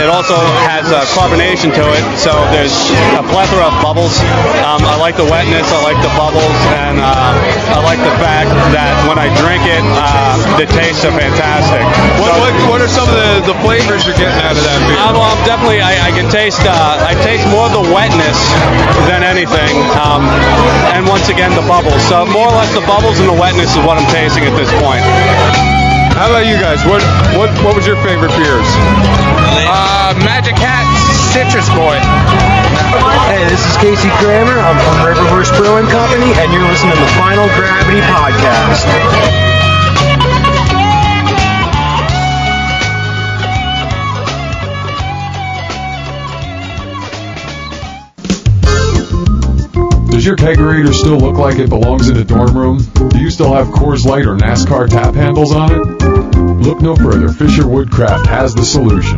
It also has carbonation to it, so there's a plethora of bubbles. I like the wetness, I like the bubbles, and I like the fact that when I drink it, the tastes are fantastic. What are some of the flavors you're getting out of that beer? Well, definitely, I can taste I taste more the wetness than anything, and once again, the bubbles. So more or less the bubbles and the wetness is what I'm tasting at this point. How about you guys? What was your favorite beers? Magic Hat, Citrus Boy. Hey, this is Casey Kramer. I'm from Riververse Brewing Company, and you're listening to the Final Gravity Podcast. Does your kegerator still look like it belongs in a dorm room? Do you still have Coors Light or NASCAR tap handles on it? Look no further. Fisher Woodcraft has the solution.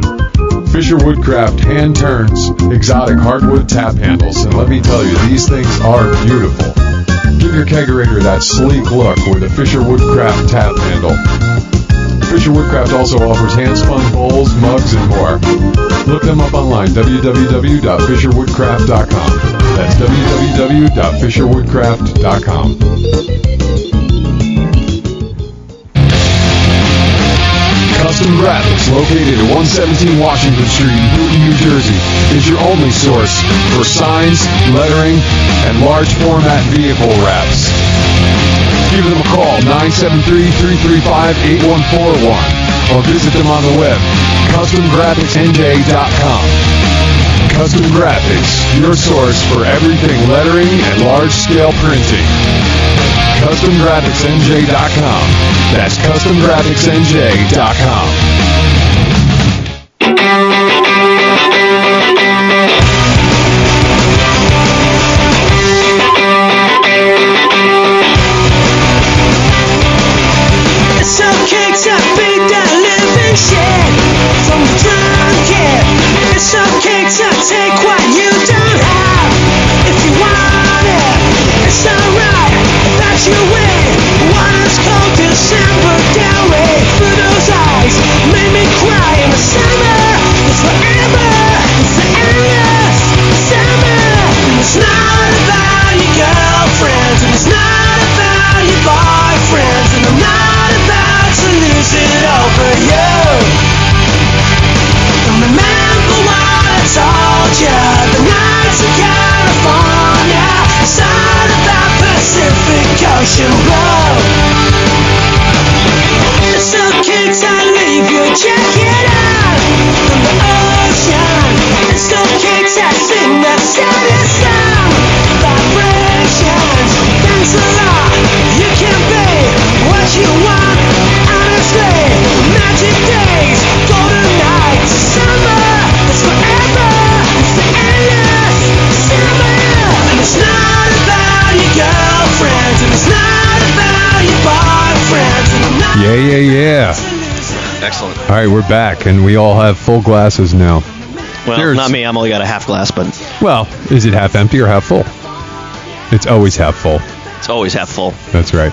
Fisher Woodcraft hand turns exotic hardwood tap handles, and let me tell you, these things are beautiful. Give your kegerator that sleek look with a Fisher Woodcraft tap handle. Fisher Woodcraft also offers hand-spun bowls, mugs, and more. Look them up online, www.fisherwoodcraft.com. That's www.fisherwoodcraft.com. Custom Graphics, located at 117 Washington Street in Houghton, New Jersey, is your only source for signs, lettering, and large format vehicle wraps. Give them a call, 973-335-8141, or visit them on the web, customgraphicsnj.com. Custom Graphics, your source for everything lettering and large-scale printing. CustomGraphicsNJ.com. That's CustomGraphicsNJ.com. Excellent. All right, we're back, and we all have full glasses now. Well, here's, not me. I'm only got a half glass, but... Well, is it half empty or half full? It's always half full. It's always half full. That's right.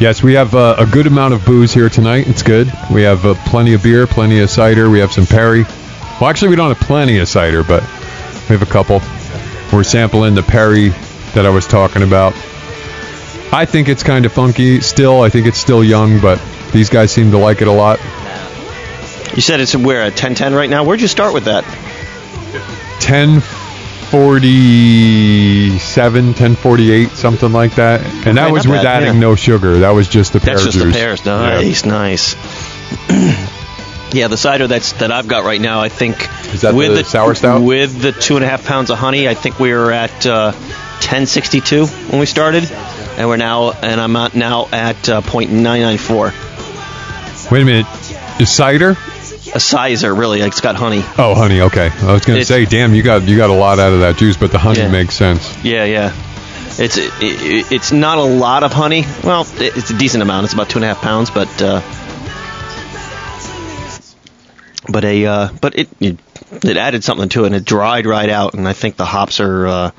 Yes, we have a good amount of booze here tonight. It's good. We have plenty of beer, plenty of cider. We have some Perry. Well, actually, we don't have plenty of cider, but we have a couple. We're sampling the Perry that I was talking about. I think it's kind of funky still. I think it's still young, but these guys seem to like it a lot. You said it's, we're at 1010 right now. Where'd you start with that? 1047, 1048, something like that. And that was with adding no sugar. That was just the pear juice. That's just the pears. Nice, yeah. Nice. Yeah, the cider that I've got right now, I think... Is that with the sour stout? With the 2.5 pounds of honey, I think we were at 1062 when we started. and I'm now at 0.994. Wait a minute, is cider? A sizer, really. It's got honey. Oh, honey. Okay, I was gonna say, damn, you got a lot out of that juice, but the honey makes sense. Yeah. It's not a lot of honey. Well, it's a decent amount. It's about 2.5 pounds, but it added something to it, and it dried right out. And I think the hops are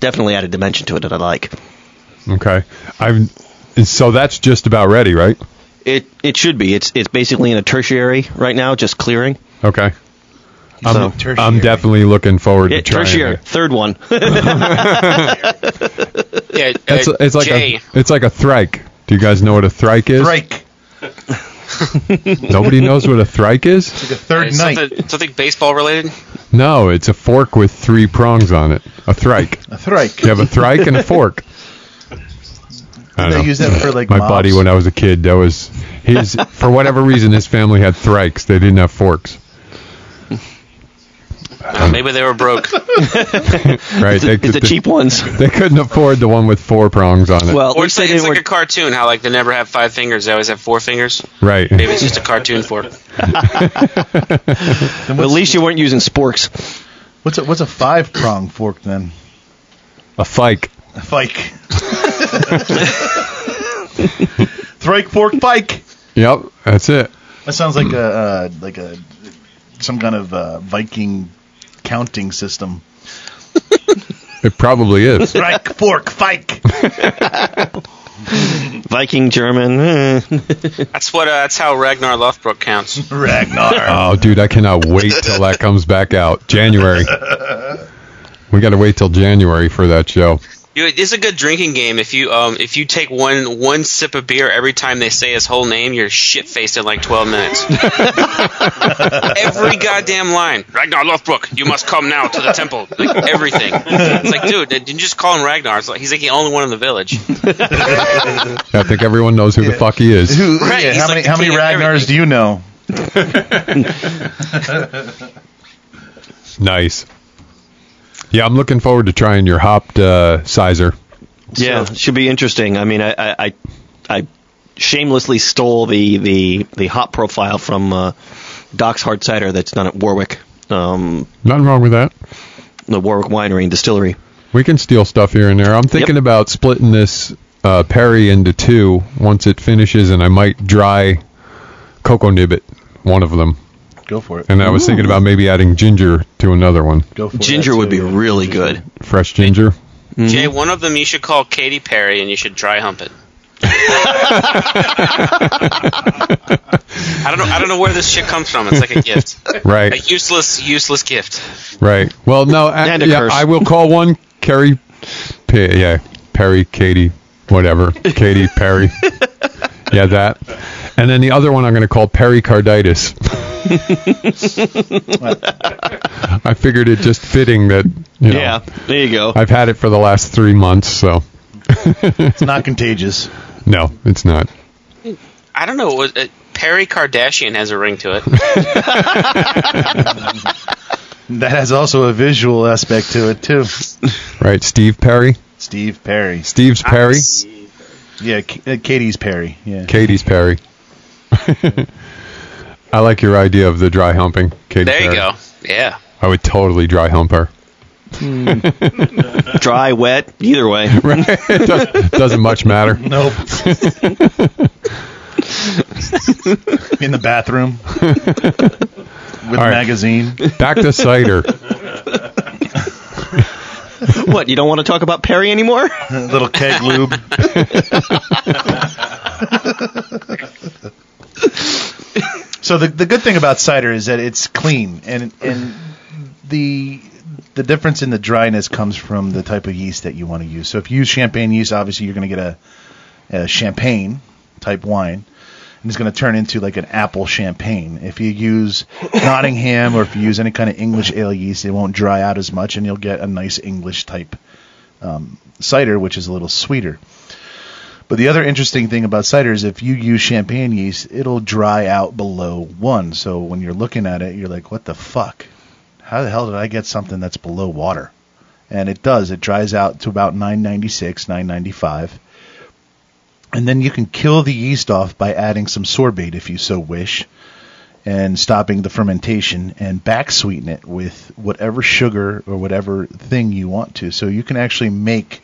definitely added dimension to it that I like. Okay, so that's just about ready, right? It should be. It's basically in a tertiary right now, just clearing. Okay. I'm definitely looking forward to trying tertiary, it. Third one. Yeah, it's like a thrike. Do you guys know what a thrike is? Thrike. Nobody knows what a thrike is? It's like a third night. Something baseball related? No, it's a fork with three prongs on it. A thrike. A thrike. You have a thrike and a fork. They use that for like my mobs. Buddy when I was a kid, that was his. For whatever reason, his family had thrikes. They didn't have forks. Maybe they were broke. Right, it's the cheap ones. They couldn't afford the one with four prongs on it. Well, or it's like a cartoon, how like they never have five fingers, they always have four fingers. Right. Maybe it's just a cartoon fork. Well, at least you weren't using sporks. What's a five prong fork then? A fike. A fike. Thrike, fork, pike. Yep, that's it. That sounds like a some kind of Viking counting system. It probably is. Thrike, fork, fike. Viking German. That's how Ragnar Lothbrok counts. Ragnar. Oh, dude, I cannot wait till that comes back out. January. We got to wait till January for that show. It's a good drinking game. If you take one sip of beer every time they say his whole name, you're shit-faced in like 12 minutes. Every goddamn line. Ragnar Lothbrok, you must come now to the temple. Like, everything. It's like, dude, didn't you just call him Ragnar? It's like, he's like the only one in the village. I think everyone knows who the fuck he is. Right, yeah, how many Ragnars do you know? Nice. Yeah, I'm looking forward to trying your hopped sizer. Yeah, it should be interesting. I mean, I shamelessly stole the hop profile from Doc's Hard Cider that's done at Warwick. Nothing wrong with that. The Warwick Winery and Distillery. We can steal stuff here and there. I'm thinking about splitting this Perry into two once it finishes, and I might dry Cocoa Nibbit, one of them. Go for it. And I was thinking about maybe adding ginger to another one. Go for it. Ginger would be really good. Fresh ginger. Mm-hmm. Jay, one of them you should call Katy Perry, and you should dry hump it. I don't know where this shit comes from. It's like a gift. Right. A useless gift. Right. Well, no. I will call one Perry, Katy, whatever. Katy Perry. Yeah, that. And then the other one I'm going to call pericarditis. I figured it just fitting that, you know. Yeah, there you go. I've had it for the last 3 months, so. It's not contagious. No, it's not. I don't know. Perry Kardashian has a ring to it. That has also a visual aspect to it, too. Right, Steve Perry? Steve Perry. Steve's Perry? Yeah, Katie's Perry. Yeah. Katie's Perry. I like your idea of the dry humping, Katy Perry. There you go. Yeah. I would totally dry hump her. Dry, wet, either way. Right. Doesn't much matter. Nope. In the bathroom. With a magazine. Back to cider. What, you don't want to talk about Perry anymore? A little keg lube. So the good thing about cider is that it's clean, and the difference in the dryness comes from the type of yeast that you want to use. So if you use champagne yeast, obviously you're going to get a champagne type wine, and it's going to turn into like an apple champagne. If you use Nottingham or if you use any kind of English ale yeast, it won't dry out as much, and you'll get a nice English type cider, which is a little sweeter. But the other interesting thing about cider is if you use champagne yeast, it'll dry out below 1. So when you're looking at it, you're like, what the fuck? How the hell did I get something that's below water? And it does. It dries out to about 996, 995. And then you can kill the yeast off by adding some sorbate if you so wish and stopping the fermentation, and back sweeten it with whatever sugar or whatever thing you want to. So you can actually make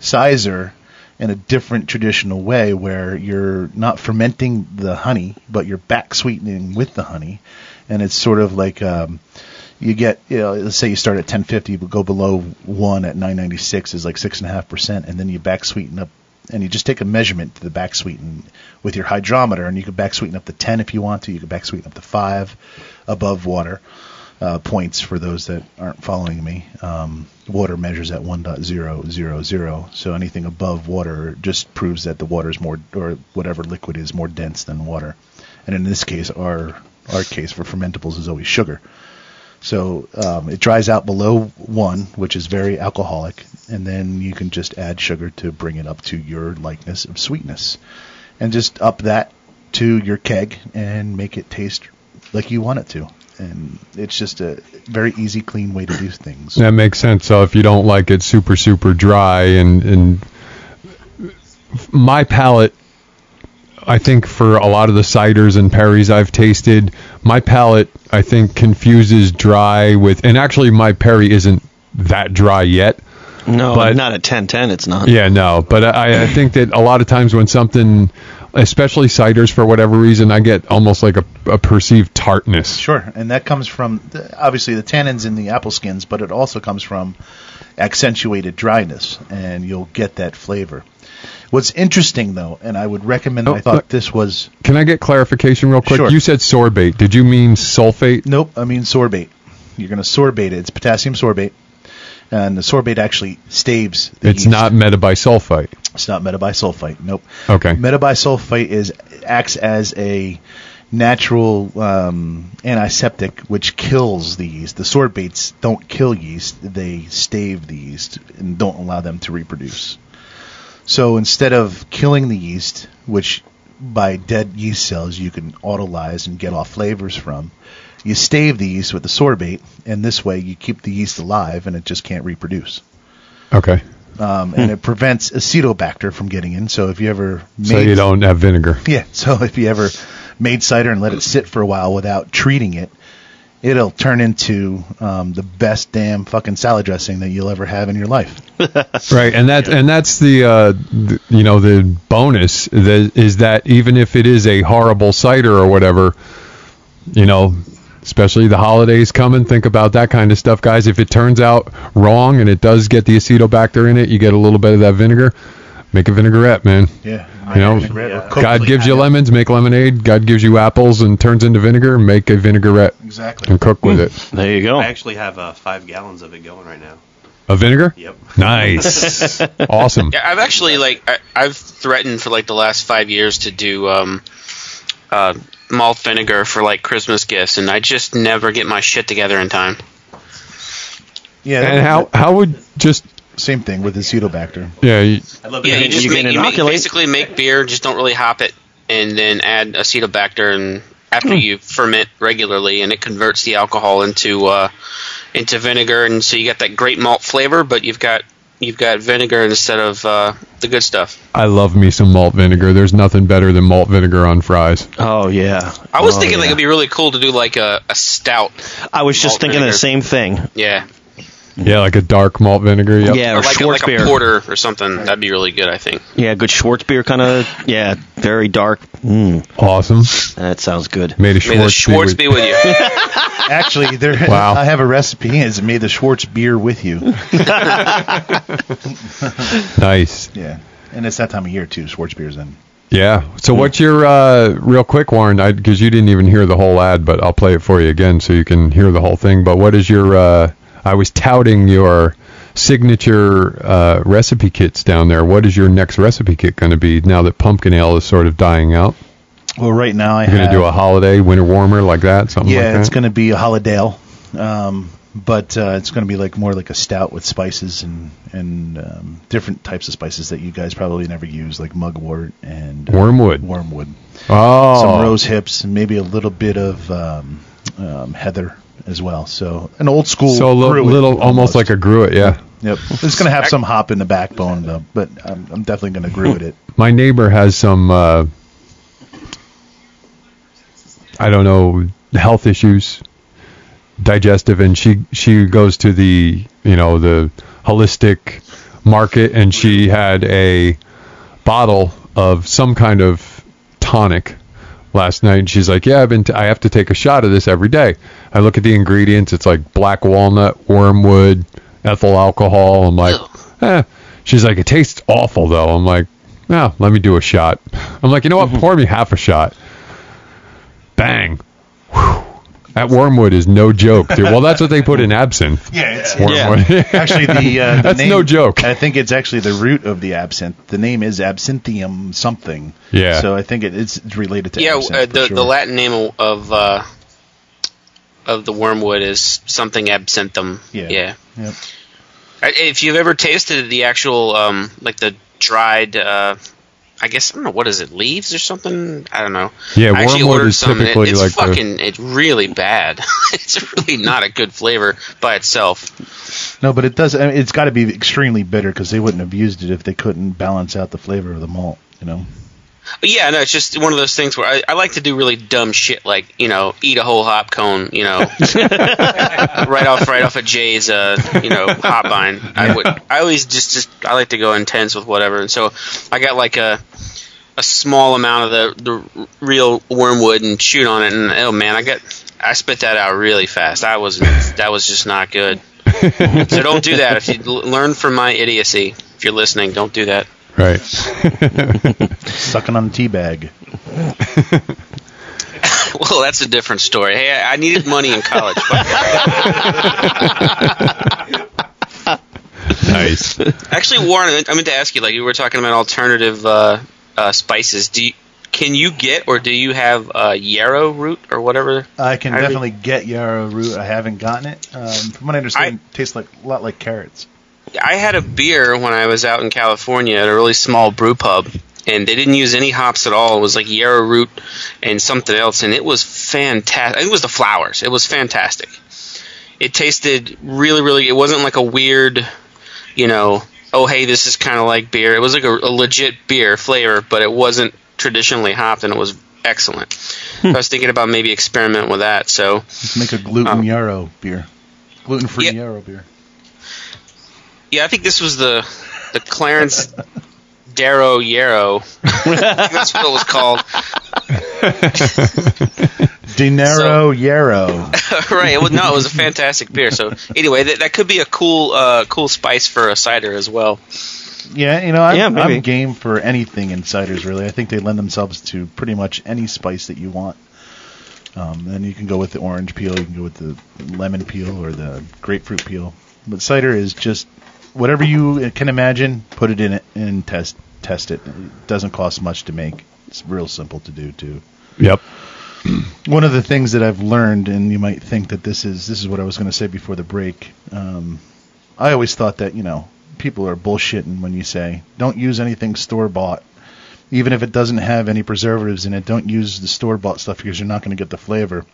Sizer in a different traditional way where you're not fermenting the honey, but you're back sweetening with the honey. And it's sort of like you get, you know, let's say you start at 1050, but go below 1 at 996 is like 6.5%, and then you back sweeten up. And you just take a measurement to the back sweeten with your hydrometer, and you can back sweeten up to 10 if you want to. You can back sweeten up to 5 above water points for those that aren't following me. Water measures at 1.000, so anything above water just proves that the water is more, or whatever liquid is more dense than water. And in this case, our case for fermentables is always sugar. So it dries out below 1, which is very alcoholic, and then you can just add sugar to bring it up to your likeness of sweetness. And just up that to your keg and make it taste like you want it to. And it's just a very easy, clean way to do things. That makes sense. So if you don't like it super, super dry, and my palate, I think for a lot of the ciders and perries I've tasted, my palate, I think, confuses dry with... And actually, my perry isn't that dry yet. No, but not at 1010, it's not. Yeah, no. But I think that a lot of times when something, especially ciders for whatever reason, I get almost like a perceived tartness. Sure, and that comes from, obviously, the tannins in the apple skins, but it also comes from accentuated dryness, and you'll get that flavor. What's interesting, though, and I would recommend, I thought this was... Can I get clarification real quick? Sure. You said sorbate. Did you mean sulfate? Nope, I mean sorbate. You're going to sorbate it. It's potassium sorbate, and the sorbate actually staves the yeast. It's not metabisulfite. It's not metabisulfite, nope. Okay. Metabisulfite acts as a natural antiseptic, which kills the yeast. The sorbates don't kill yeast. They stave the yeast and don't allow them to reproduce. So instead of killing the yeast, which by dead yeast cells you can autolyze and get off flavors from, you stave the yeast with the sorbate, and this way you keep the yeast alive and it just can't reproduce. Okay. And it prevents acetobacter from getting in. So if you ever made... So you don't have vinegar. Yeah. So if you ever made cider and let it sit for a while without treating it, it'll turn into the best damn fucking salad dressing that you'll ever have in your life. Right, and that's the bonus that is that even if it is a horrible cider or whatever, you know, especially the holidays coming, think about that kind of stuff, guys. If it turns out wrong and it does get the acetobacter in it, you get a little bit of that vinegar. Make a vinaigrette, man. Yeah. You know, God gives you lemons, make lemonade. God gives you apples and turns into vinegar, make a vinaigrette. Exactly. And cook with it. There you go. I actually have 5 gallons of it going right now. Of vinegar? Yep. Nice. Awesome. Yeah, I've actually, I've threatened for, the last 5 years to do malt vinegar for, Christmas gifts, and I just never get my shit together in time. Yeah. And how would just... Same thing with acetobacter. Yeah, you basically make beer, just don't really hop it, and then add acetobacter, and after you ferment regularly, and it converts the alcohol into vinegar, and so you got that great malt flavor, but you've got vinegar instead of the good stuff. I love me some malt vinegar. There's nothing better than malt vinegar on fries. Oh, yeah. I was thinking it'd be really cool to do a stout. I was just thinking the same thing. Yeah. Yeah, like a dark malt vinegar. Yep. Yeah, or Schwartz beer. Like a porter or something. That'd be really good, I think. Yeah, good Schwartz beer kind of. Yeah, very dark. Mm. Awesome. That sounds good. May the Schwartz be with you. Actually, I have a recipe. It's May the Schwartz beer with you. Nice. Yeah, and it's that time of year, too. Schwartz beer's in. Yeah. So what's your, real quick, Warren, because you didn't even hear the whole ad, but I'll play it for you again so you can hear the whole thing. But what is your... I was touting your signature recipe kits down there. What is your next recipe kit going to be now that pumpkin ale is sort of dying out? Well, right now You're going to do a holiday, winter warmer like that, something like that? Yeah, it's going to be a holiday ale, but it's going to be more like a stout with spices and different types of spices that you guys probably never use, like mugwort and... wormwood. Wormwood. Oh. Some rose hips and maybe a little bit of heather as well, so an old school. So a little, almost like a gruit, yeah. Yep. It's going to have some hop in the backbone, though, but I'm definitely going to agree with it. My neighbor has some, I don't know, health issues, digestive, and she goes to the, you know, the holistic market, and she had a bottle of some kind of tonic last night, and she's like, yeah, I have to take a shot of this every day. I look at the ingredients. It's like black walnut, wormwood, ethyl alcohol. I'm like, eh. She's like, it tastes awful, though. I'm like, no, let me do a shot. I'm like, you know what? Pour me half a shot. Bang. Whew. That wormwood is no joke, dude. Well, that's what they put in absinthe. Yeah, it's wormwood. Yeah. Actually, the that's name, no joke. I think it's actually the root of the absinthe. The name is absinthium something. Yeah. So I think it's related to absinthe. Yeah, the Latin name of the wormwood is something absinthium. Yeah. Yeah. Yep. If you've ever tasted the actual, like the dried, I guess, I don't know, what is it, leaves or something? I don't know. Yeah, I actually ordered some, and it's like fucking, it's really bad. It's really not a good flavor by itself. No, but it does, I mean, it's got to be extremely bitter, because they wouldn't have used it if they couldn't balance out the flavor of the malt, you know? Yeah, no, it's just one of those things where I like to do really dumb shit, like, you know, eat a whole hop cone, you know, right off of Jay's, you know, hop vine. I always just I like to go intense with whatever, and so I got like a small amount of the real wormwood and chewed on it, and oh man, I spit that out really fast. That was just not good. So don't do that. If you learn from my idiocy, if you're listening, don't do that. Right. Sucking on the tea bag. Well, that's a different story. Hey, I needed money in college. Nice. Actually, Warren, I meant to ask you, like, you were talking about alternative spices. Can you get, or do you have yarrow root or whatever? I can definitely get yarrow root. I haven't gotten it. From what I understand, it tastes like a lot like carrots. I had a beer when I was out in California at a really small brew pub, and they didn't use any hops at all. It was like yarrow root and something else, and it was fantastic. It was the flowers. It was fantastic. It tasted really, really – it wasn't like a weird, you know, oh, hey, this is kind of like beer. It was like a legit beer flavor, but it wasn't traditionally hopped, and it was excellent. So I was thinking about maybe experimenting with that. So let's make a yarrow beer, gluten-free yarrow beer. Yeah, I think this was the Clarence Darrow Yarrow. That's what it was called. Dinero Yarrow. Right. Well, no, it was a fantastic beer. So anyway, that could be a cool spice for a cider as well. Yeah, you know, I'm game for anything in ciders, really. I think they lend themselves to pretty much any spice that you want. Then you can go with the orange peel. You can go with the lemon peel or the grapefruit peel. But cider is just... whatever you can imagine, put it in it and test it. It doesn't cost much to make. It's real simple to do, too. Yep. One of the things that I've learned, and you might think that this is what I was going to say before the break, I always thought that, you know, people are bullshitting when you say, don't use anything store-bought. Even if it doesn't have any preservatives in it, don't use the store-bought stuff because you're not going to get the flavor.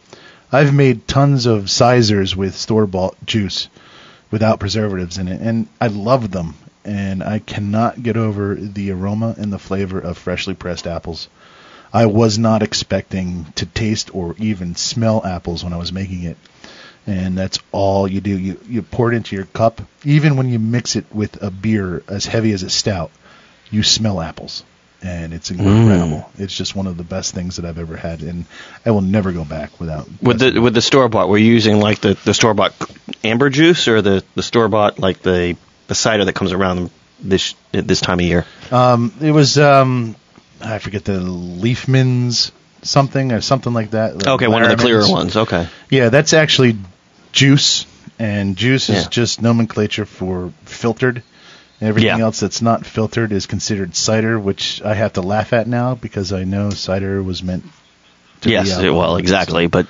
I've made tons of sizers with store-bought juice without preservatives in it, and I love them, and I cannot get over the aroma and the flavor of freshly pressed apples. I was not expecting to taste or even smell apples when I was making it, and that's all you do. You pour it into your cup. Even when you mix it with a beer as heavy as a stout, you smell apples, and it's incredible. It's just one of the best things that I've ever had, and I will never go back without. With the store-bought, were you using like the store-bought amber juice or the store-bought, like the cider that comes around this time of year? It was, I forget, the Leafman's something or something like that. Like okay, one of the clearer ones. Okay. Yeah, that's actually juice, and juice is just nomenclature for filtered. Everything else that's not filtered is considered cider, which I have to laugh at now because I know cider was meant to be alcohol. Yes, well, exactly, so. But...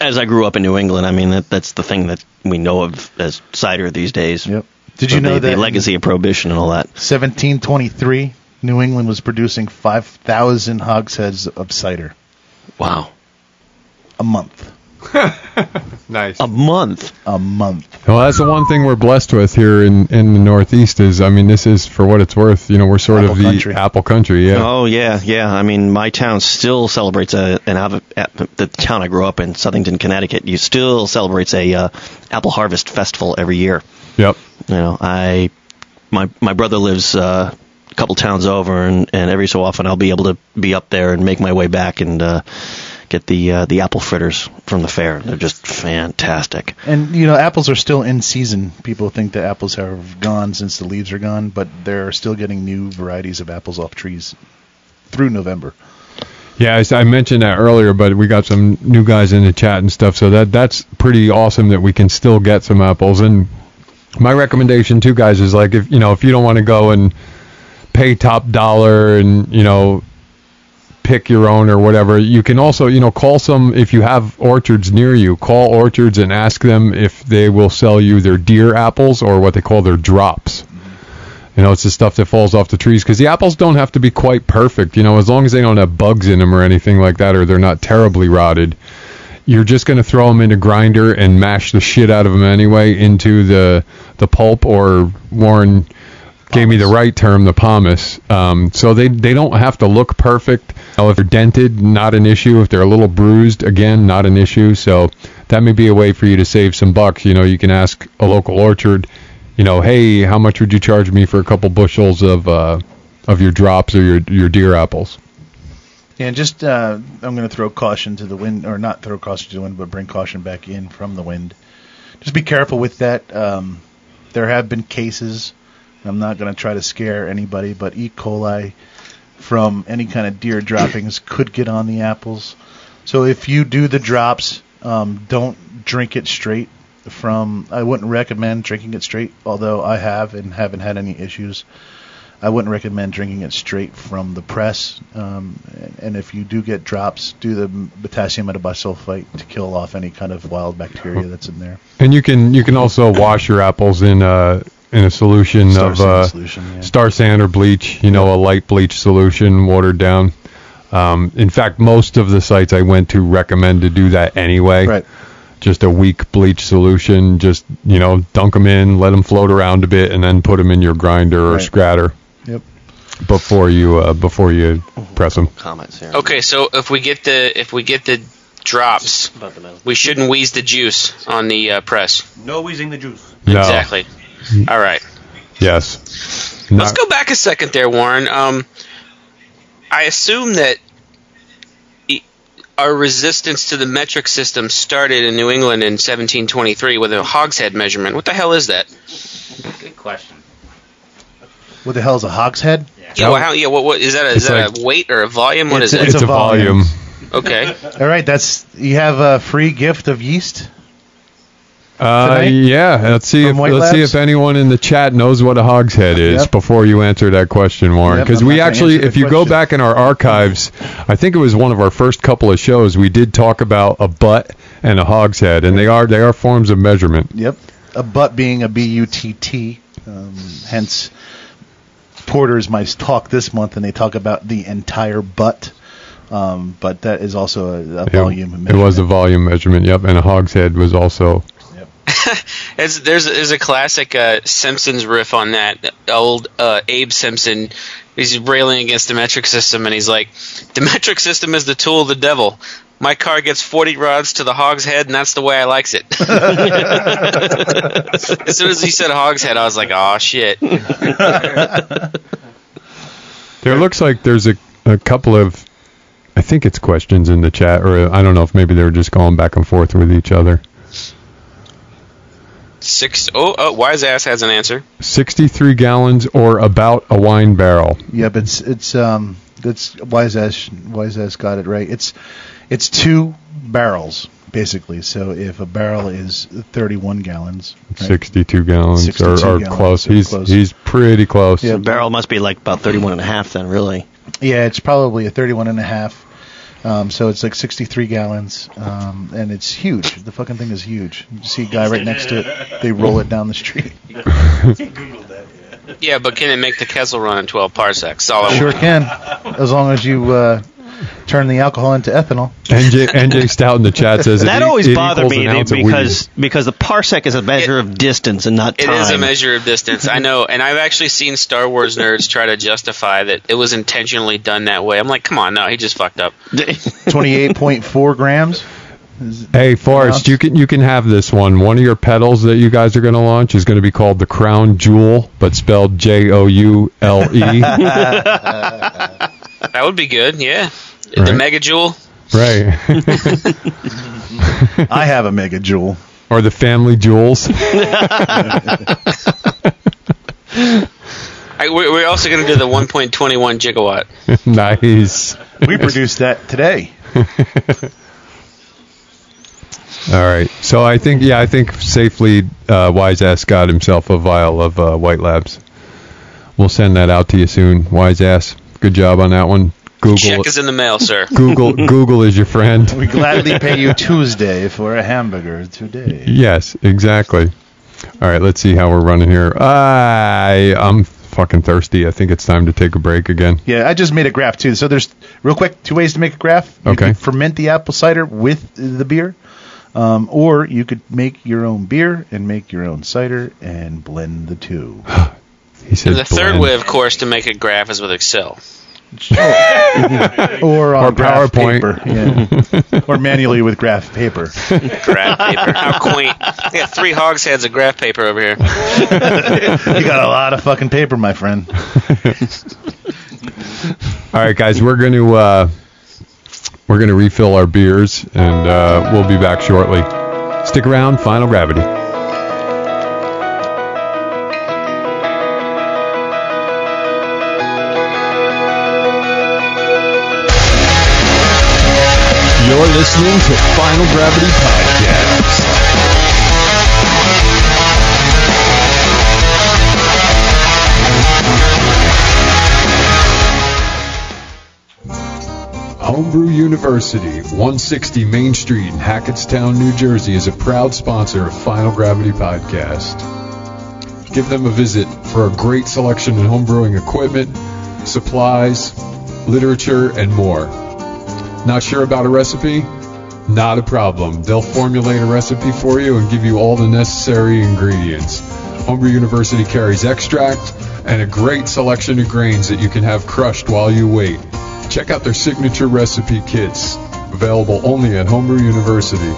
as I grew up in New England, I mean, that's the thing that we know of as cider these days. Yep. Did you know that the legacy of Prohibition and all that? 1723, New England was producing 5,000 hogsheads of cider. Wow. A month. Nice. A month. Well, that's the one thing we're blessed with here in the Northeast is, I mean, this is, for what it's worth, you know, we're sort of the Apple Country. Yeah. Oh, yeah, yeah. I mean, my town still celebrates the town I grew up in, Southington, Connecticut, you still celebrates a Apple Harvest Festival every year. Yep. You know, my brother lives a couple towns over, and every so often I'll be able to be up there and make my way back and get the apple fritters from the fair. They're just fantastic. And, you know, apples are still in season. People think that apples have gone since the leaves are gone, but they're still getting new varieties of apples off trees through November. Yeah, I mentioned that earlier, but we got some new guys in the chat and stuff, so that's pretty awesome that we can still get some apples. And my recommendation to guys is, like, if you don't want to go and pay top dollar and, you know, pick your own or whatever, you can also, you know, call some, if you have orchards near you, call orchards and ask them if they will sell you their deer apples or what they call their drops. You know, it's the stuff that falls off the trees, because the apples don't have to be quite perfect, you know, as long as they don't have bugs in them or anything like that, or they're not terribly rotted. You're just going to throw them in a grinder and mash the shit out of them anyway into the pulp, or Warren gave me the right term, the pomace. So they don't have to look perfect. Now, if they're dented, not an issue. If they're a little bruised, again, not an issue. So that may be a way for you to save some bucks. You know, you can ask a local orchard, you know, hey, how much would you charge me for a couple bushels of your drops or your deer apples? Yeah, just I'm going to throw caution to the wind, or not throw caution to the wind, but bring caution back in from the wind. Just be careful with that. There have been cases, and I'm not going to try to scare anybody, but E. coli from any kind of deer droppings could get on the apples. So if you do the drops, don't drink it straight from. I wouldn't recommend drinking it straight, although I have and haven't had any issues. I wouldn't recommend drinking it straight from the press. And if you do get drops, do the potassium metabisulfite to kill off any kind of wild bacteria that's in there. And you can also wash your apples in a solution star sand or bleach. You know, a light bleach solution, watered down. In fact, most of the sites I went to recommend to do that anyway. Right. Just a weak bleach solution. Just, you know, dunk them in, let them float around a bit, and then put them in your grinder or scratter. Yep. Before you press them. Comments here. Okay, so if we get the drops, we shouldn't wheeze the juice on the press. No wheezing the juice. No. Exactly. All right. Yes. Let's go back a second there, Warren. I assume that our resistance to the metric system started in New England in 1723 with a hogshead measurement. What the hell is that? Good question. What the hell is a hogshead? Yeah. Yeah, well, what is that? Is that a weight or a volume? What is it? It's a volume. Okay. All right. You have a free gift of yeast. Tonight? Yeah. Let's see if anyone in the chat knows what a hogshead is before you answer that question, Warren. Because we actually, if you go back in our archives, I think it was one of our first couple of shows, we did talk about a butt and a hogshead, and they are forms of measurement. Yep. A butt being a B-U-T-T, hence Porter's my talk this month, and they talk about the entire butt. But that is also a volume measurement. It was a volume measurement, yep, and a hogshead was also... There's a classic Simpsons riff on that. Old Abe Simpson, he's railing against the metric system, and he's like, the metric system is the tool of the devil. My car gets 40 rods to the hogshead, and that's the way I likes it. As soon as he said hogshead, I was like, oh shit. There looks like there's a couple of, I think it's questions in the chat, or I don't know if maybe they were just going back and forth with each other. Wise Ass has an answer. 63 gallons or about a wine barrel. Yeah, but it's Wise Ass. Wise Ass got it right. It's two barrels basically. So if a barrel is 31 gallons, right? 62 gallons, 62 or gallons, close. He's pretty close. Yeah, a barrel must be like about 31 and a half then, really. Yeah, it's probably a 31 and a half. So it's like 63 gallons, and it's huge. The fucking thing is huge. You see a guy right next to it, they roll it down the street. Yeah, but can it make the Kessel Run in 12 parsecs? Sure can, as long as you turn the alcohol into ethanol. NJ Stout in the chat says that always bothered me because the parsec is a measure of distance and not time. It is a measure of distance. I know, and I've actually seen Star Wars nerds try to justify that it was intentionally done that way. I'm like, come on, no, he just fucked up. 28.4 grams. Hey, Forrest, you can have this one. One of your pedals that you guys are going to launch is going to be called the Crown Jewel, but spelled Joule. That would be good, yeah. Right. The Mega Jewel. Right. I have a Mega Jewel. Or the Family Jewels. We're also going to do the 1.21 gigawatt. Nice. We produced that today. All right. So I think safely Wise Ass got himself a vial of White Labs. We'll send that out to you soon, Wise Ass. Good job on that one. Google check is in the mail, sir. Google is your friend. We gladly pay you Tuesday for a hamburger today. Yes, exactly. All right, let's see how we're running here. I'm fucking thirsty. I think it's time to take a break again. Yeah, I just made a graph too. So there's real quick 2 ways to make a graph. You can ferment the apple cider with the beer. Or you could make your own beer and make your own cider and blend the two. He said the blend. Third way, of course, to make a graph is with Excel. or graph PowerPoint. Paper. Yeah. Or manually with graph paper. Graph paper. How quaint. I got 3 hogsheads of graph paper over here. You got a lot of fucking paper, my friend. All right, guys, we're going to... We're going to refill our beers, and we'll be back shortly. Stick around, Final Gravity. You're listening to Final Gravity Podcast. Homebrew University, 160 Main Street in Hackettstown, New Jersey, is a proud sponsor of Final Gravity Podcast. Give them a visit for a great selection in homebrewing equipment, supplies, literature, and more. Not sure about a recipe? Not a problem. They'll formulate a recipe for you and give you all the necessary ingredients. Homebrew University carries extract and a great selection of grains that you can have crushed while you wait. Check out their signature recipe kits, available only at Homebrew University.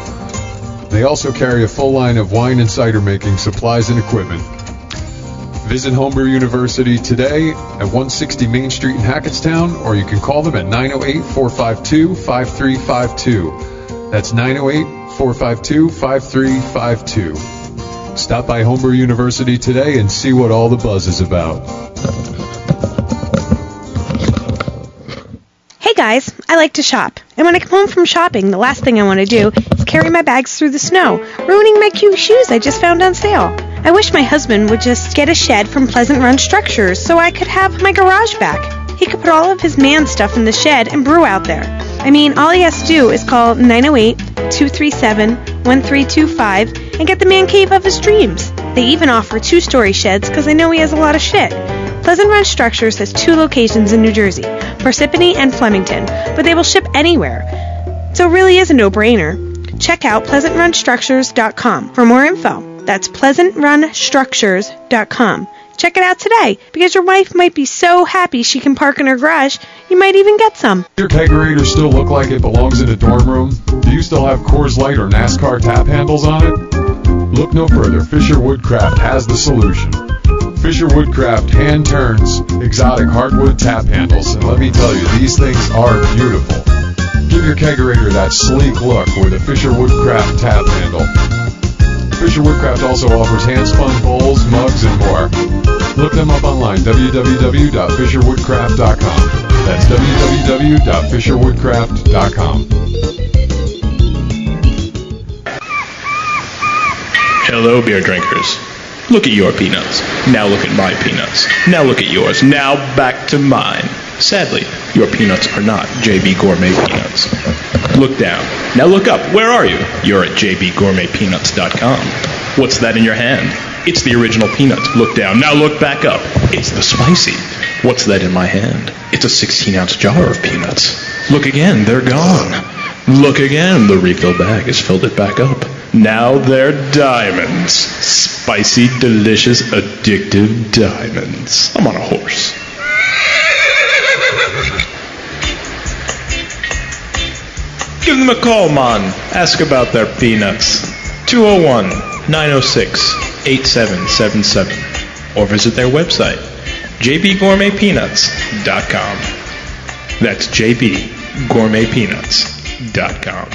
They also carry a full line of wine and cider making supplies and equipment. Visit Homebrew University today at 160 Main Street in Hackettstown, or you can call them at 908-452-5352. That's 908-452-5352. Stop by Homebrew University today and see what all the buzz is about. Guys, I like to shop, and when I come home from shopping, the last thing I want to do is carry my bags through the snow, ruining my cute shoes I just found on sale. I wish my husband would just get a shed from Pleasant Run Structures so I could have my garage back. He could put all of his man stuff in the shed and brew out there. I mean, all he has to do is call 908-237-1325 and get the man cave of his dreams. They even offer 2-story sheds because I know he has a lot of shit. Pleasant Run Structures has 2 locations in New Jersey, Parsippany and Flemington, but they will ship anywhere, so it really is a no-brainer. Check out PleasantRunStructures.com for more info. That's PleasantRunStructures.com. Check it out today, because your wife might be so happy she can park in her garage, you might even get some. Your kegerator still look like it belongs in a dorm room? Do you still have Coors Light or NASCAR tap handles on it? Look no further. Fisher Woodcraft has the solution. Fisher Woodcraft hand turns exotic hardwood tap handles, and let me tell you, these things are beautiful. Give your kegerator that sleek look with a Fisher Woodcraft tap handle. Fisher Woodcraft also offers hand-spun bowls, mugs, and more. Look them up online, www.fisherwoodcraft.com. That's www.fisherwoodcraft.com. Hello, beer drinkers. Look at your peanuts. Now look at my peanuts. Now look at yours. Now back to mine. Sadly, your peanuts are not JB Gourmet peanuts. Look down. Now look up. Where are you? You're at jbgourmetpeanuts.com. What's that in your hand? It's the original peanuts. Look down. Now look back up. It's the spicy. What's that in my hand? It's a 16-ounce jar of peanuts. Look again, they're gone. Look again, the refill bag has filled it back up. Now they're diamonds. Spicy, delicious, addictive diamonds. I'm on a horse. Give them a call, Mon. Ask about their peanuts. 201-906-8777. Or visit their website, jbgourmetpeanuts.com. That's jbgourmetpeanuts.com.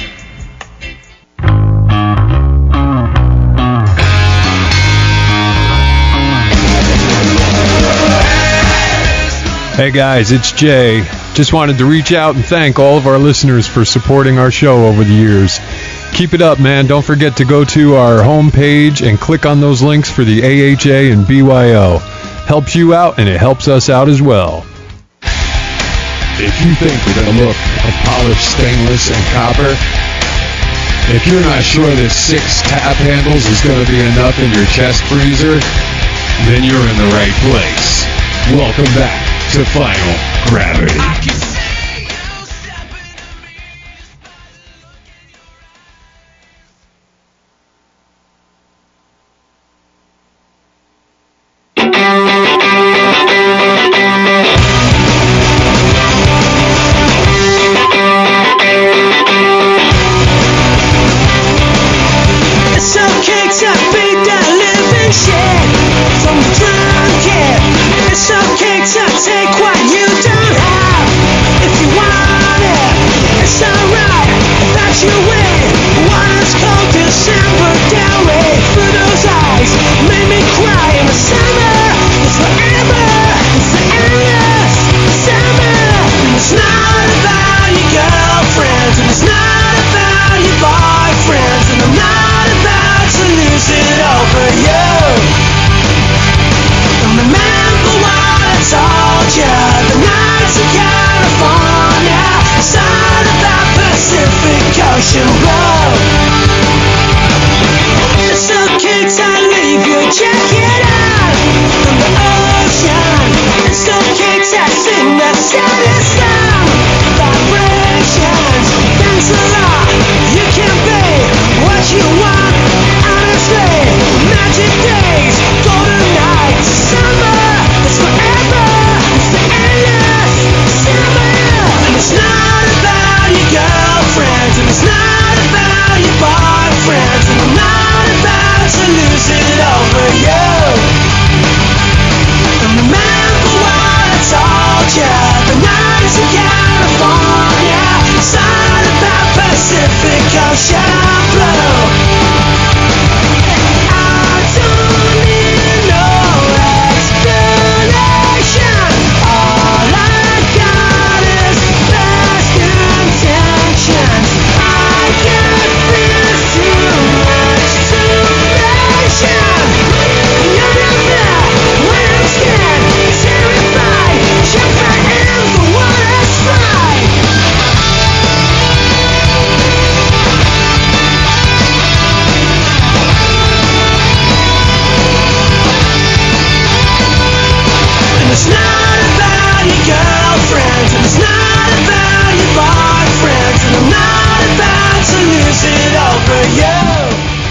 Hey guys, it's Jay. Just wanted to reach out and thank all of our listeners for supporting our show over the years. Keep it up, man. Don't forget to go to our homepage and click on those links for the AHA and BYO. Helps you out and it helps us out as well. If you think with a look of polished stainless and copper, if you're not sure that 6 tap handles is going to be enough in your chest freezer, then you're in the right place. Welcome back to Final Gravity.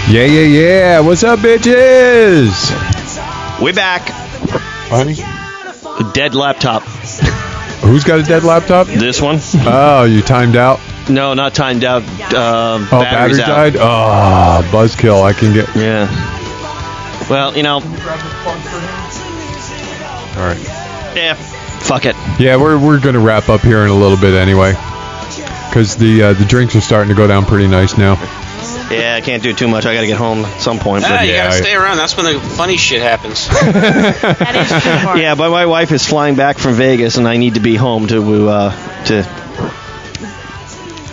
Yeah, yeah, yeah. What's up, bitches? We're back. Honey? Dead laptop. Who's got a dead laptop? This one. Oh, you timed out? No, not timed out. Battery died? Oh, buzzkill. I can get... Yeah. Well, you know... All right. Yeah, fuck it. Yeah, we're going to wrap up here in a little bit anyway. Because the drinks are starting to go down pretty nice now. Yeah, I can't do too much. I got to get home at some point. But you got to stay around. That's when the funny shit happens. That is too hard. Yeah, but my wife is flying back from Vegas, and I need to be home to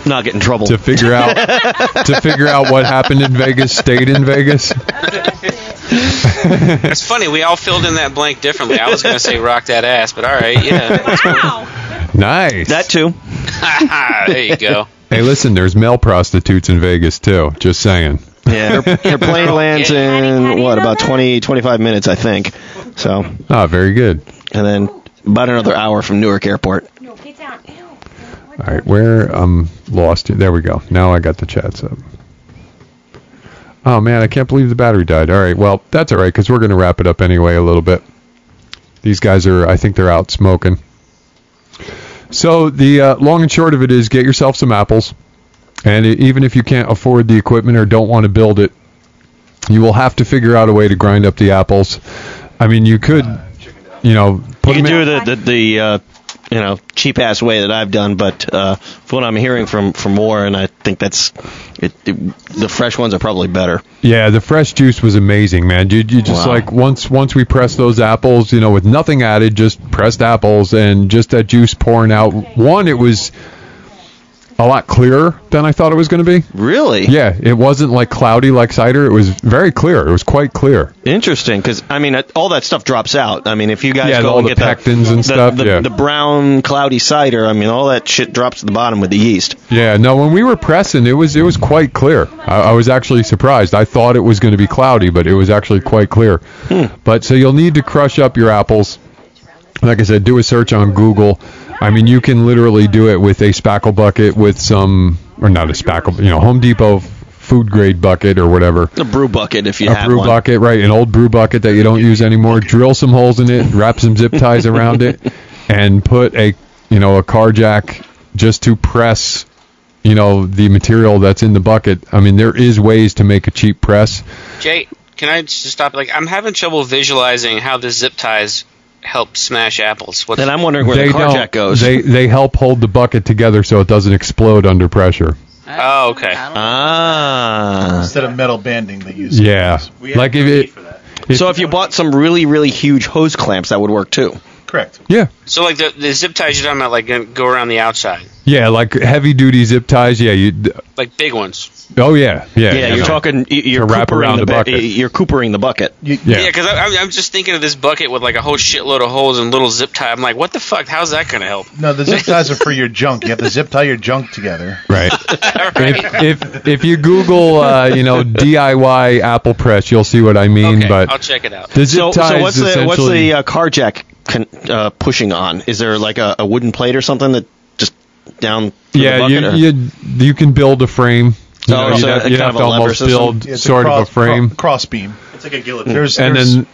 not get in trouble. To figure out what happened in Vegas stayed in Vegas. It's funny. We all filled in that blank differently. I was going to say rock that ass, but all right, yeah. Wow. Nice. That too. There you go. Hey, listen, there's male prostitutes in Vegas, too. Just saying. Yeah, her plane lands in, what, about 20, 25 minutes, I think. So. Ah, very good. And then about another hour from Newark Airport. All right, where I'm lost. There we go. Now I got the chats up. Oh, man, I can't believe the battery died. All right, well, that's all right, because we're going to wrap it up anyway a little bit. These guys are, I think they're out smoking. So the long and short of it is get yourself some apples. And even if you can't afford the equipment or don't want to build it, you will have to figure out a way to grind up the apples. I mean, you could, you know, put you them do in. the you know, cheap-ass way that I've done, but from what I'm hearing from Warren, I think that's the fresh ones are probably better. Yeah, the fresh juice was amazing, man. You just, wow. Like, once we pressed those apples, you know, with nothing added, just pressed apples and just that juice pouring out. One, it was a lot clearer than I thought it was going to be. Really? Yeah, it wasn't, like, cloudy like cider. It was very clear. It was quite clear. Interesting, because, I mean, all that stuff drops out. I mean, if you guys go and get the pectins and stuff, the brown, cloudy cider, I mean, all that shit drops to the bottom with the yeast. Yeah, no, when we were pressing, it was quite clear. I was actually surprised. I thought it was going to be cloudy, but it was actually quite clear. Hmm. But, so you'll need to crush up your apples. Like I said, do a search on Google. I mean, you can literally do it with a spackle bucket with some, or not a spackle, you know, Home Depot food grade bucket or whatever. A brew bucket if you have one. A brew bucket, right, an old brew bucket that you don't use anymore. Drill some holes in it, wrap some zip ties around it, and put a car jack just to press, you know, the material that's in the bucket. I mean, there is ways to make a cheap press. Jay, can I just stop? Like, I'm having trouble visualizing how the zip ties help smash apples. Then I'm wondering where the car jack goes. They help hold the bucket together so it doesn't explode under pressure. Oh, okay. Instead of metal bending, they use those. We have like if for that. So if you bought some really, really huge hose clamps, that would work too. Correct. Yeah. So like the zip ties you're talking about, like go around the outside. Yeah, like heavy duty zip ties. Yeah, like big ones. Oh yeah, yeah. Yeah, you're talking. You're to wrap around the bucket. You're coopering the bucket. Yeah, because I'm just thinking of this bucket with like a whole shitload of holes and little zip tie. I'm like, what the fuck? How's that going to help? No, the zip ties are for your junk. You have to zip tie your junk together. Right. Right. If you Google DIY apple press, you'll see what I mean. Okay, but I'll check it out. The zip ties so what's the car jack pushing on? Is there like a wooden plate or something that just down? The bucket, you can build a frame. You have to almost build sort of a frame. Cross beam. It's like a guillotine. There's then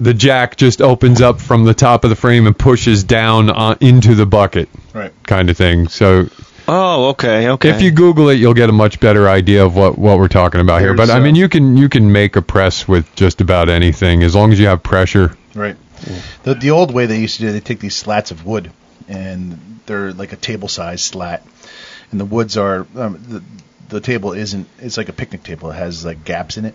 the jack just opens up from the top of the frame and pushes down into the bucket, right? Kind of thing. So. Oh, okay. If you Google it, you'll get a much better idea of what we're talking about here. But I mean, you can make a press with just about anything as long as you have pressure. Right. The old way they used to do it, they take these slats of wood, and they're like a table size slat, and the woods are the table isn't. It's like a picnic table. It has like gaps in it,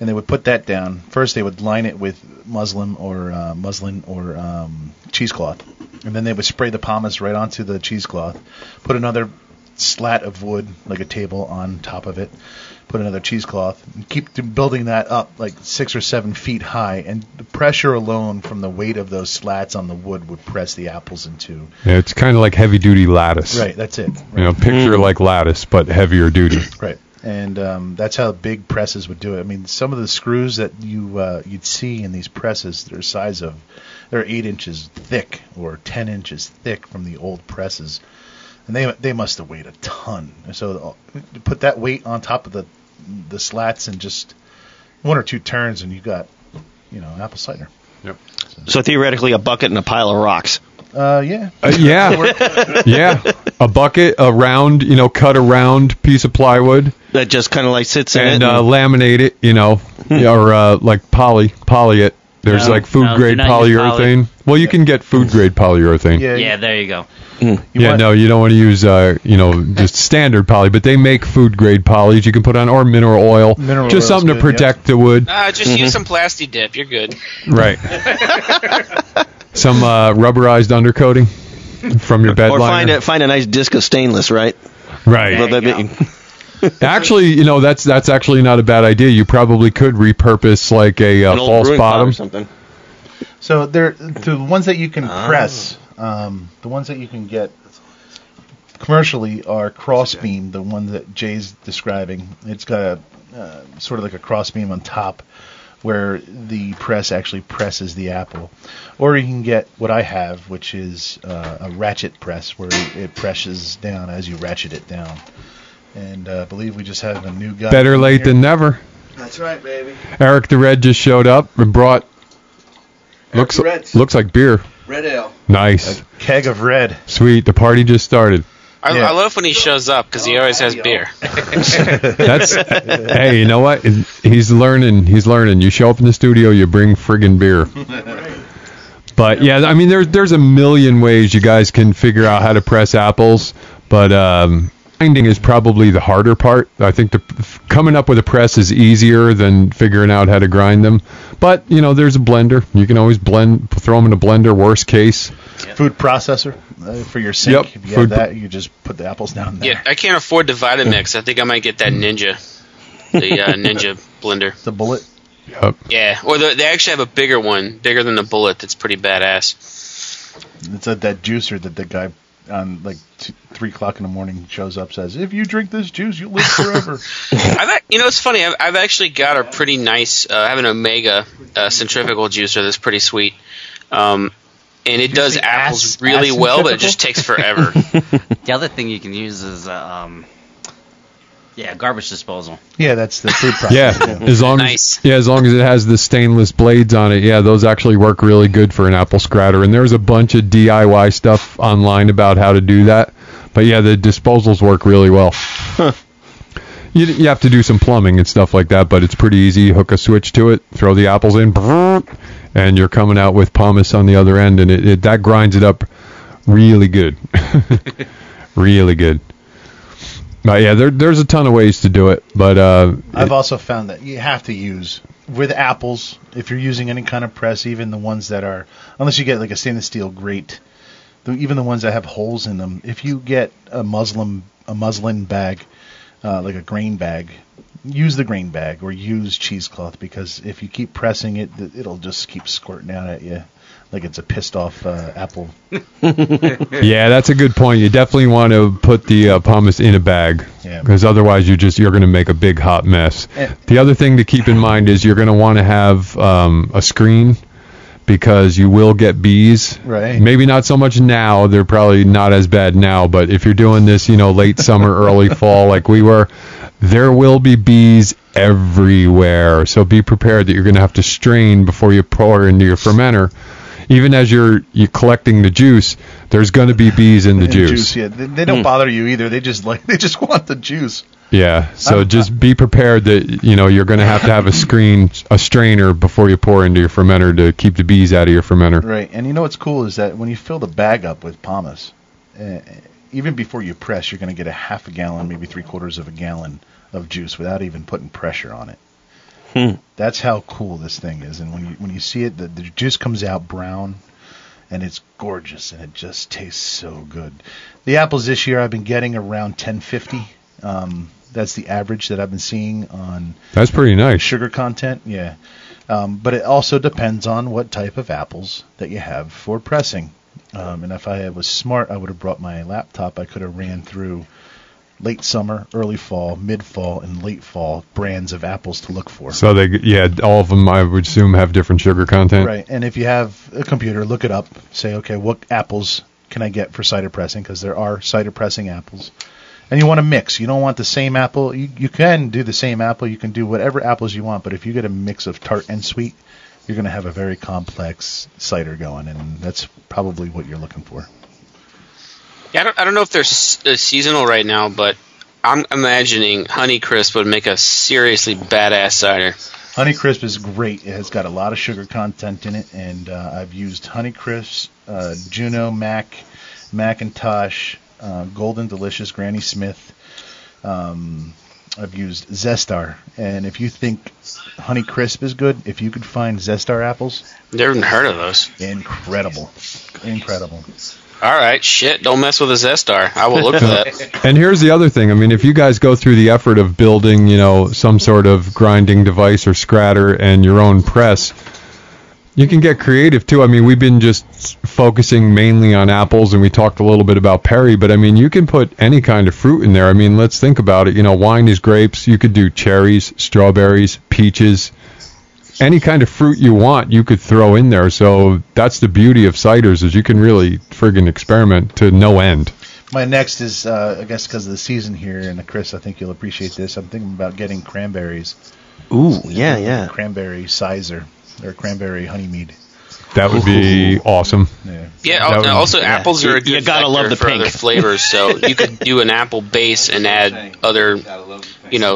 and they would put that down. First, they would line it with muslin or cheesecloth, and then they would spray the pomace right onto the cheesecloth. Put another slat of wood, like a table, on top of it. Put another cheesecloth. And keep building that up like 6 or 7 feet high, and the pressure alone from the weight of those slats on the wood would press the apples into. Yeah, it's kind of like heavy duty lattice. Right, that's it. Right. You know, picture like lattice, but heavier duty. Right, and that's how big presses would do it. I mean, some of the screws that you'd see in these presses, they're 8 inches thick or 10 inches thick from the old presses, and they must have weighed a ton. So put that weight on top of the slats and just 1 or 2 turns and you got, apple cider. Yep. So theoretically a bucket and a pile of rocks. Yeah. Yeah. A bucket, a round, cut a round piece of plywood. That just kind of like sits in it. And laminate it, or like poly it. There's food grade polyurethane. Well, you can get food grade polyurethane. Yeah, there you go. Mm. You don't want to use, just standard poly, but they make food grade polys you can put on, or mineral oil. Just something to protect the wood. Just use some Plasti Dip. You're good. Right. Some rubberized undercoating from your bed liner. Or find a nice disc of stainless, right? Right. Actually, that's actually not a bad idea. You probably could repurpose like a false bottom or something. So the ones that you can press, the ones that you can get commercially are crossbeam, the one that Jay's describing. It's got a sort of like a crossbeam on top where the press actually presses the apple. Or you can get what I have, which is a ratchet press, where it presses down as you ratchet it down. And I believe we just have a new guy. Better late than never. That's right, baby. Eric the Red just showed up and brought... Looks like beer. Red ale. Nice. A keg of red. Sweet. The party just started. I love when he shows up because he always has beer. Hey, you know what? He's learning. He's learning. You show up in the studio, you bring friggin' beer. But yeah, I mean, there's a million ways you guys can figure out how to press apples, but finding is probably the harder part. I think coming up with a press is easier than figuring out how to grind them. But, you know, there's a blender. You can always blend, throw them in a blender, worst case. Yeah. Food processor for your sink. Yep. If you have that, you just put the apples down there. Yeah, I can't afford the Vitamix. I think I might get that Ninja, the Ninja blender. The Bullet? Yep. Yeah, or they actually have a bigger one, bigger than the Bullet, that's pretty badass. It's that juicer that the guy... on like 3 o'clock in the morning shows up, says, if you drink this juice, you'll live forever. It's funny. I've actually got a pretty nice, I have an Omega centrifugal juicer that's pretty sweet. And it does apples really well, but it just takes forever. The other thing you can use is, garbage disposal. Yeah, that's the food process. As long as it has the stainless blades on it, yeah, those actually work really good for an apple scratter. And there's a bunch of DIY stuff online about how to do that. But yeah, the disposals work really well. Huh. You have to do some plumbing and stuff like that, but it's pretty easy. Hook a switch to it, throw the apples in, and you're coming out with pumice on the other end, and that grinds it up really good. Really good. But yeah, there's a ton of ways to do it. But I've also found that you have to use, with apples, if you're using any kind of press, even the ones that are, unless you get like a stainless steel grate, even the ones that have holes in them, if you get a muslin bag, like a grain bag, use the grain bag or use cheesecloth, because if you keep pressing it, it'll just keep squirting out at you. Like it's a pissed-off apple. Yeah, that's a good point. You definitely want to put the pumice in a bag, because otherwise you're going to make a big hot mess. Yeah. The other thing to keep in mind is you're going to want to have a screen, because you will get bees. Right. Maybe not so much now. They're probably not as bad now. But if you're doing this, late summer, early fall, like we were, there will be bees everywhere. So be prepared that you're going to have to strain before you pour into your fermenter. Even as you're collecting the juice, there's going to be bees in the juice. Yeah, they don't bother you either. They just want the juice. Yeah, so just be prepared that you're going to have a strainer before you pour into your fermenter to keep the bees out of your fermenter. Right, and what's cool is that when you fill the bag up with pumice, even before you press, you're going to get a half a gallon, maybe 3/4 of a gallon of juice without even putting pressure on it. That's how cool this thing is, and when you see it, the juice comes out brown, and it's gorgeous, and it just tastes so good. The apples this year I've been getting around 1050. That's the average that I've been seeing on. That's pretty nice. Sugar content, yeah. But it also depends on what type of apples that you have for pressing. And if I was smart, I would have brought my laptop. I could have ran through late summer, early fall, mid-fall, and late fall brands of apples to look for. So all of them, I would assume, have different sugar content. Right, and if you have a computer, look it up. Say, okay, what apples can I get for cider pressing? Because there are cider pressing apples. And you want to mix. You don't want the same apple. You can do the same apple. You can do whatever apples you want, but if you get a mix of tart and sweet, you're going to have a very complex cider going, and that's probably what you're looking for. Yeah, I don't know if they're seasonal right now, but I'm imagining Honeycrisp would make a seriously badass cider. Honeycrisp is great. It has got a lot of sugar content in it, and I've used Honeycrisp, Juno, Macintosh, Golden Delicious, Granny Smith. I've used Zestar, and if you think Honeycrisp is good, if you could find Zestar apples. Never heard of those. Incredible. All right, shit, don't mess with a Zestar. I will look for that. And here's the other thing. I mean, if you guys go through the effort of building, some sort of grinding device or scratter and your own press, you can get creative, too. I mean, we've been just focusing mainly on apples, and we talked a little bit about Perry, but, I mean, you can put any kind of fruit in there. I mean, let's think about it. Wine is grapes. You could do cherries, strawberries, peaches, any kind of fruit you want, you could throw in there. So that's the beauty of ciders, is you can really friggin' experiment to no end. My next is, I guess because of the season here, and Chris, I think you'll appreciate this. I'm thinking about getting cranberries. Ooh, yeah, yeah. Cranberry sizer or cranberry honeymead. That would be awesome. Yeah. Also, apples are a good factor for other flavors. So you could do an apple base and add other,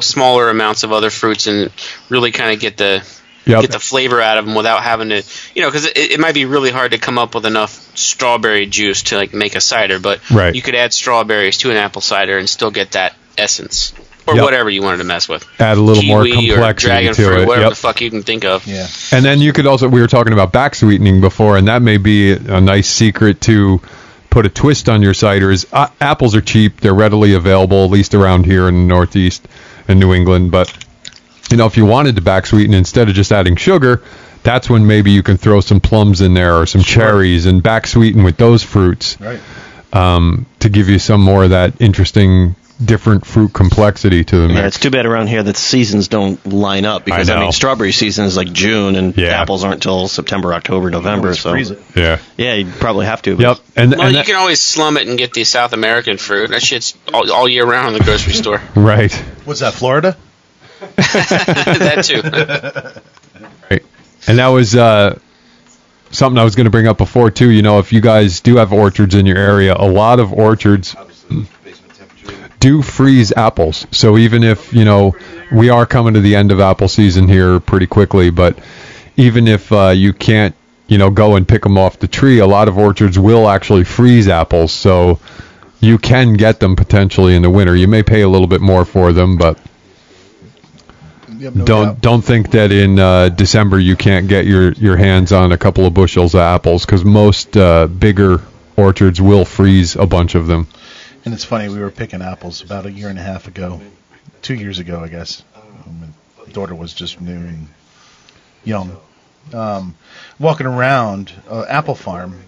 smaller amounts of other fruits, and really kind of get the flavor out of them without having to, because it might be really hard to come up with enough strawberry juice to make a cider. But you could add strawberries to an apple cider and still get that essence. Or whatever you wanted to mess with. Add a little more complexity to it. Kiwi or dragon fruit, whatever the fuck you can think of. Yeah. And then you could also, we were talking about back sweetening before, and that may be a nice secret to put a twist on your ciders. Apples are cheap. They're readily available, at least around here in the Northeast and New England. But, if you wanted to back sweeten, instead of just adding sugar, that's when maybe you can throw some plums in there or some cherries and back sweeten with those fruits. Right. To give you some more of that interesting different fruit complexity to the mix. Yeah, it's too bad around here that seasons don't line up, because strawberry season is like June, and apples aren't till September, October, November. So freeze it. Yeah, you probably have to. Yep. And you can always slum it and get the South American fruit. That shit's all year round in the grocery store. Right. What's that, Florida? That too. Right. And that was something I was going to bring up before too. If you guys do have orchards in your area, a lot of orchards do freeze apples. So even if, we are coming to the end of apple season here pretty quickly, but even if you can't, go and pick them off the tree, a lot of orchards will actually freeze apples. So you can get them potentially in the winter. You may pay a little bit more for them, but don't think that in December you can't get your hands on a couple of bushels of apples, because most bigger orchards will freeze a bunch of them. And it's funny, we were picking apples about 2 years ago, I guess. My daughter was just new and young. Walking around apple farm,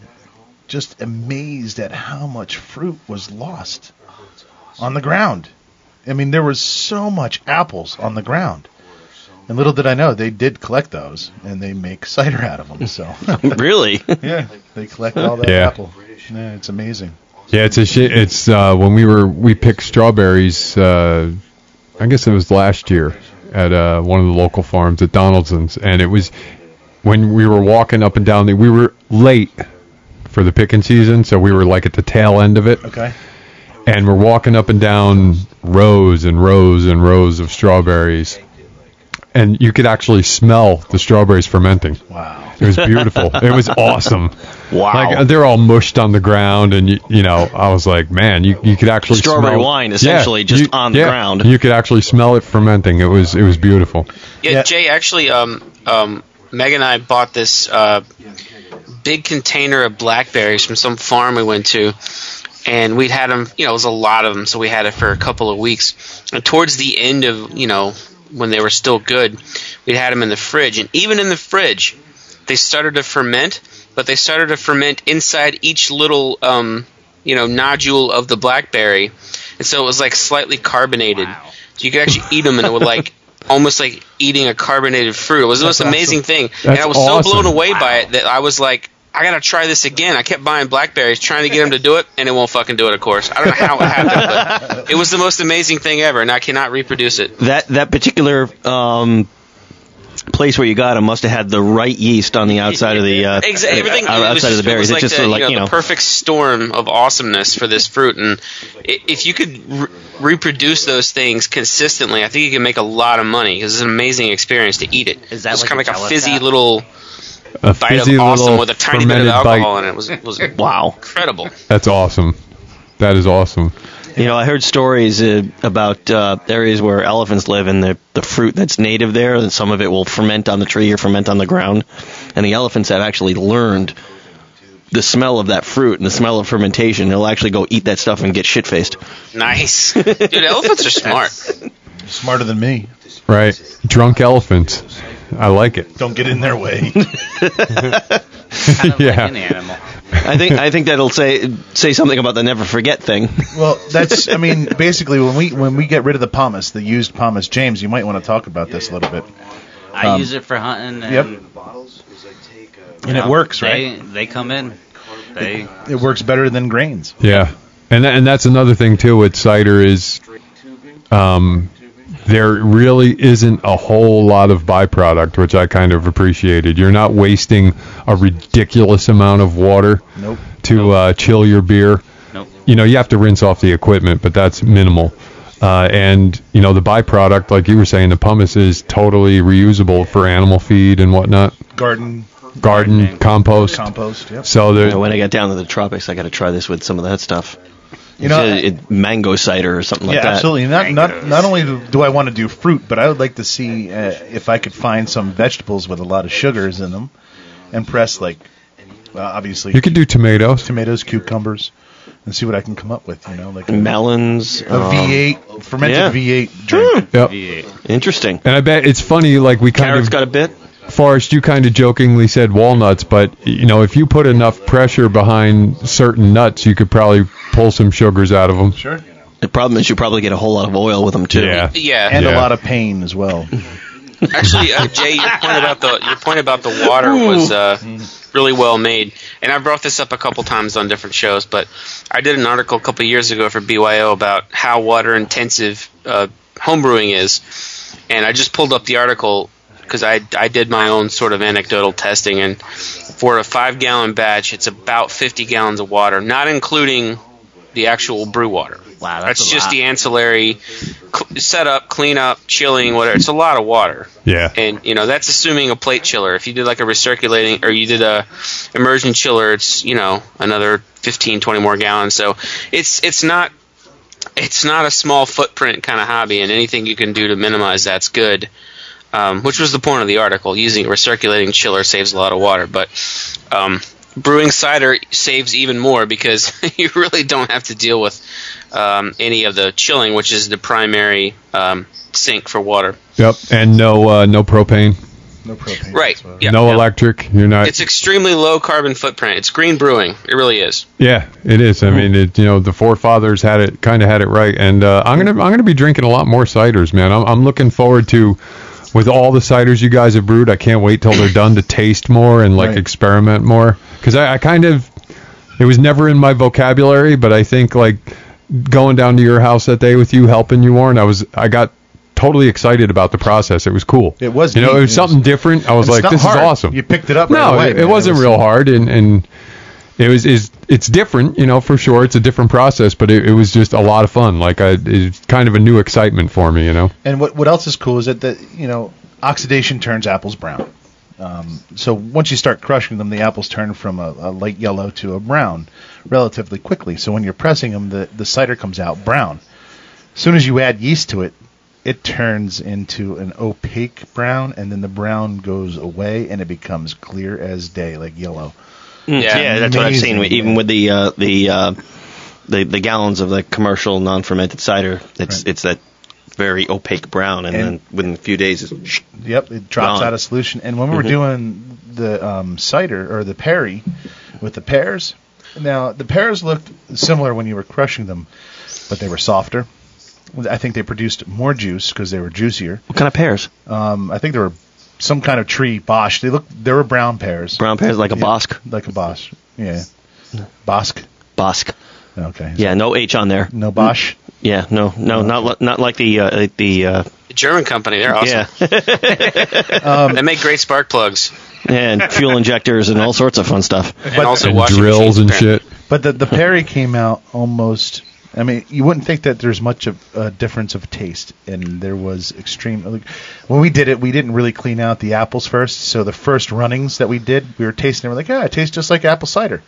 just amazed at how much fruit was lost on the ground. I mean, there was so much apples on the ground. And little did I know, they did collect those, and they make cider out of them. So really? Yeah, they collect all that apple. Yeah, it's amazing. Yeah, it's a shit. It's when we picked strawberries. I guess it was last year at one of the local farms at Donaldson's, and it was when we were walking up and down. We were late for the picking season, so we were like at the tail end of it. Okay. And we're walking up and down rows and rows and rows of strawberries, and you could actually smell the strawberries fermenting. Wow. It was beautiful. It was awesome. Wow. They're all mushed on the ground, and, I was like, man, you could actually smell it. Strawberry wine, essentially, on the ground. You could actually smell it fermenting. It was beautiful. Yeah, Jay, actually, Meg and I bought this big container of blackberries from some farm we went to. And we'd had them, it was a lot of them, so we had it for a couple of weeks. And towards the end of, when they were still good, we had them in the fridge. And even in the fridge, they started to ferment, but they started to ferment inside each little, nodule of the blackberry. And so it was like slightly carbonated. Wow. So you could actually eat them, and it would almost like eating a carbonated fruit. It was the most amazing thing. And I was so blown away by it that I was like, I got to try this again. I kept buying blackberries, trying to get them to do it, and it won't fucking do it, of course. I don't know how it happened, but it was the most amazing thing ever, and I cannot reproduce it. That particular place where you got them must have had the right yeast on the outside of the outside of the berries. It's just the perfect storm of awesomeness for this fruit. And if you could reproduce those things consistently, I think you can make a lot of money, because it's an amazing experience to eat it. Is that it's kind of like a fizzy little bite of awesome with a tiny bit of alcohol in it. It was wow, incredible. That's awesome. That is awesome. I heard stories about areas where elephants live, and the fruit that's native there, and some of it will ferment on the tree or ferment on the ground. And the elephants have actually learned the smell of that fruit and the smell of fermentation. They'll actually go eat that stuff and get shit-faced. Nice. Dude, elephants are smart. Smarter than me. Right. Drunk elephants. I like it. Don't get in their way. Like an animal. I think that'll say something about the never forget thing. Well, that's basically when we get rid of the pomace, the used pomace, James, you might want to talk about this a little bit. I use it for hunting. And it works, right? They come in. It works better than grains. Yeah. And that's another thing, too, with cider is there really isn't a whole lot of byproduct, which I kind of appreciated. You're not wasting a ridiculous amount of water to chill your beer. Nope. You know, you have to rinse off the equipment, but that's minimal. And, you know, the byproduct, like you were saying, the pumice is totally reusable for animal feed and whatnot. Garden compost. Compost, yep. So when I got down to the tropics, I got to try this with some of that stuff. You know, mango cider or something like that. Yeah, absolutely. Not only do I want to do fruit, but I would like to see if I could find some vegetables with a lot of sugars in them and press, like, obviously. You could do tomatoes. Tomatoes, cucumbers, and see what I can come up with, you know. Like melons. A V8, fermented V8 drink. Yep. V8. Interesting. And I bet it's funny, like we kind of... Carrots got a bit. Forrest, you kind of jokingly said walnuts, but, you know, if you put enough pressure behind certain nuts, you could probably pull some sugars out of them. Sure. The problem is you probably get a whole lot of oil with them, too. Yeah. And a lot of pain as well. Actually, Jay, your point about the water was really well made. And I brought this up a couple times on different shows, but I did an article a couple years ago for BYO about how water-intensive homebrewing is. And I just pulled up the article because I did my own sort of anecdotal testing, and for a 5-gallon batch, it's about 50 gallons of water, not including the actual brew water. Wow, that's just a lot. The ancillary setup, cleanup, chilling, whatever. It's a lot of water. Yeah, and you know that's assuming a plate chiller. If you did like a recirculating or you did a immersion chiller, it's you know another 15, 20 more gallons. So it's not a small footprint kind of hobby, and anything you can do to minimize that's good. Which was the point of the article. Using a recirculating chiller saves a lot of water, but brewing cider saves even more because you really don't have to deal with any of the chilling, which is the primary sink for water. Yep, and no propane. No propane. Right. Yep, no electric. You're not. It's extremely low carbon footprint. It's green brewing. It really is. Yeah, it is. I mean, the forefathers had it right, and I'm gonna be drinking a lot more ciders, man. I'm looking forward to. With all the ciders you guys have brewed, I can't wait till they're done to taste more and experiment more. Because I kind of, it was never in my vocabulary, but I think like going down to your house that day with you, helping you, Warren, I got totally excited about the process. It was cool. It was, it was something different. I was like, this is awesome. You picked it up. No, right away, it wasn't real hard, and it was it's different, you know, for sure. It's a different process, but it was just a lot of fun. Like, it's kind of a new excitement for me, you know. And what else is cool is that you know, oxidation turns apples brown. So once you start crushing them, the apples turn from a light yellow to a brown relatively quickly. So when you're pressing them, the cider comes out brown. As soon as you add yeast to it, it turns into an opaque brown, and then the brown goes away, and it becomes clear as day, like yellow. Yeah, that's what I've seen. Even with the gallons of the commercial non-fermented cider, it's that very opaque brown, and then within a few days, it drops out of solution. And when we were doing the cider or the perry with the pears, now the pears looked similar when you were crushing them, but they were softer. I think they produced more juice because they were juicier. What kind of pears? I think they were. Some kind of tree, Bosc. There were brown pears. Brown pears, like a Bosc? Like a Bosc, yeah. Bosc. Okay. Yeah, no H on there. No Bosch? Yeah, no, not like the German company. They're awesome. Yeah. They make great spark plugs. And fuel injectors and all sorts of fun stuff. But, and also and drills and shit. But the Perry came out almost... I mean, you wouldn't think that there's much of a difference of taste, and there was extreme. When we did it, we didn't really clean out the apples first, so the first runnings that we did, we were tasting, and we're like, yeah, it tastes just like apple cider.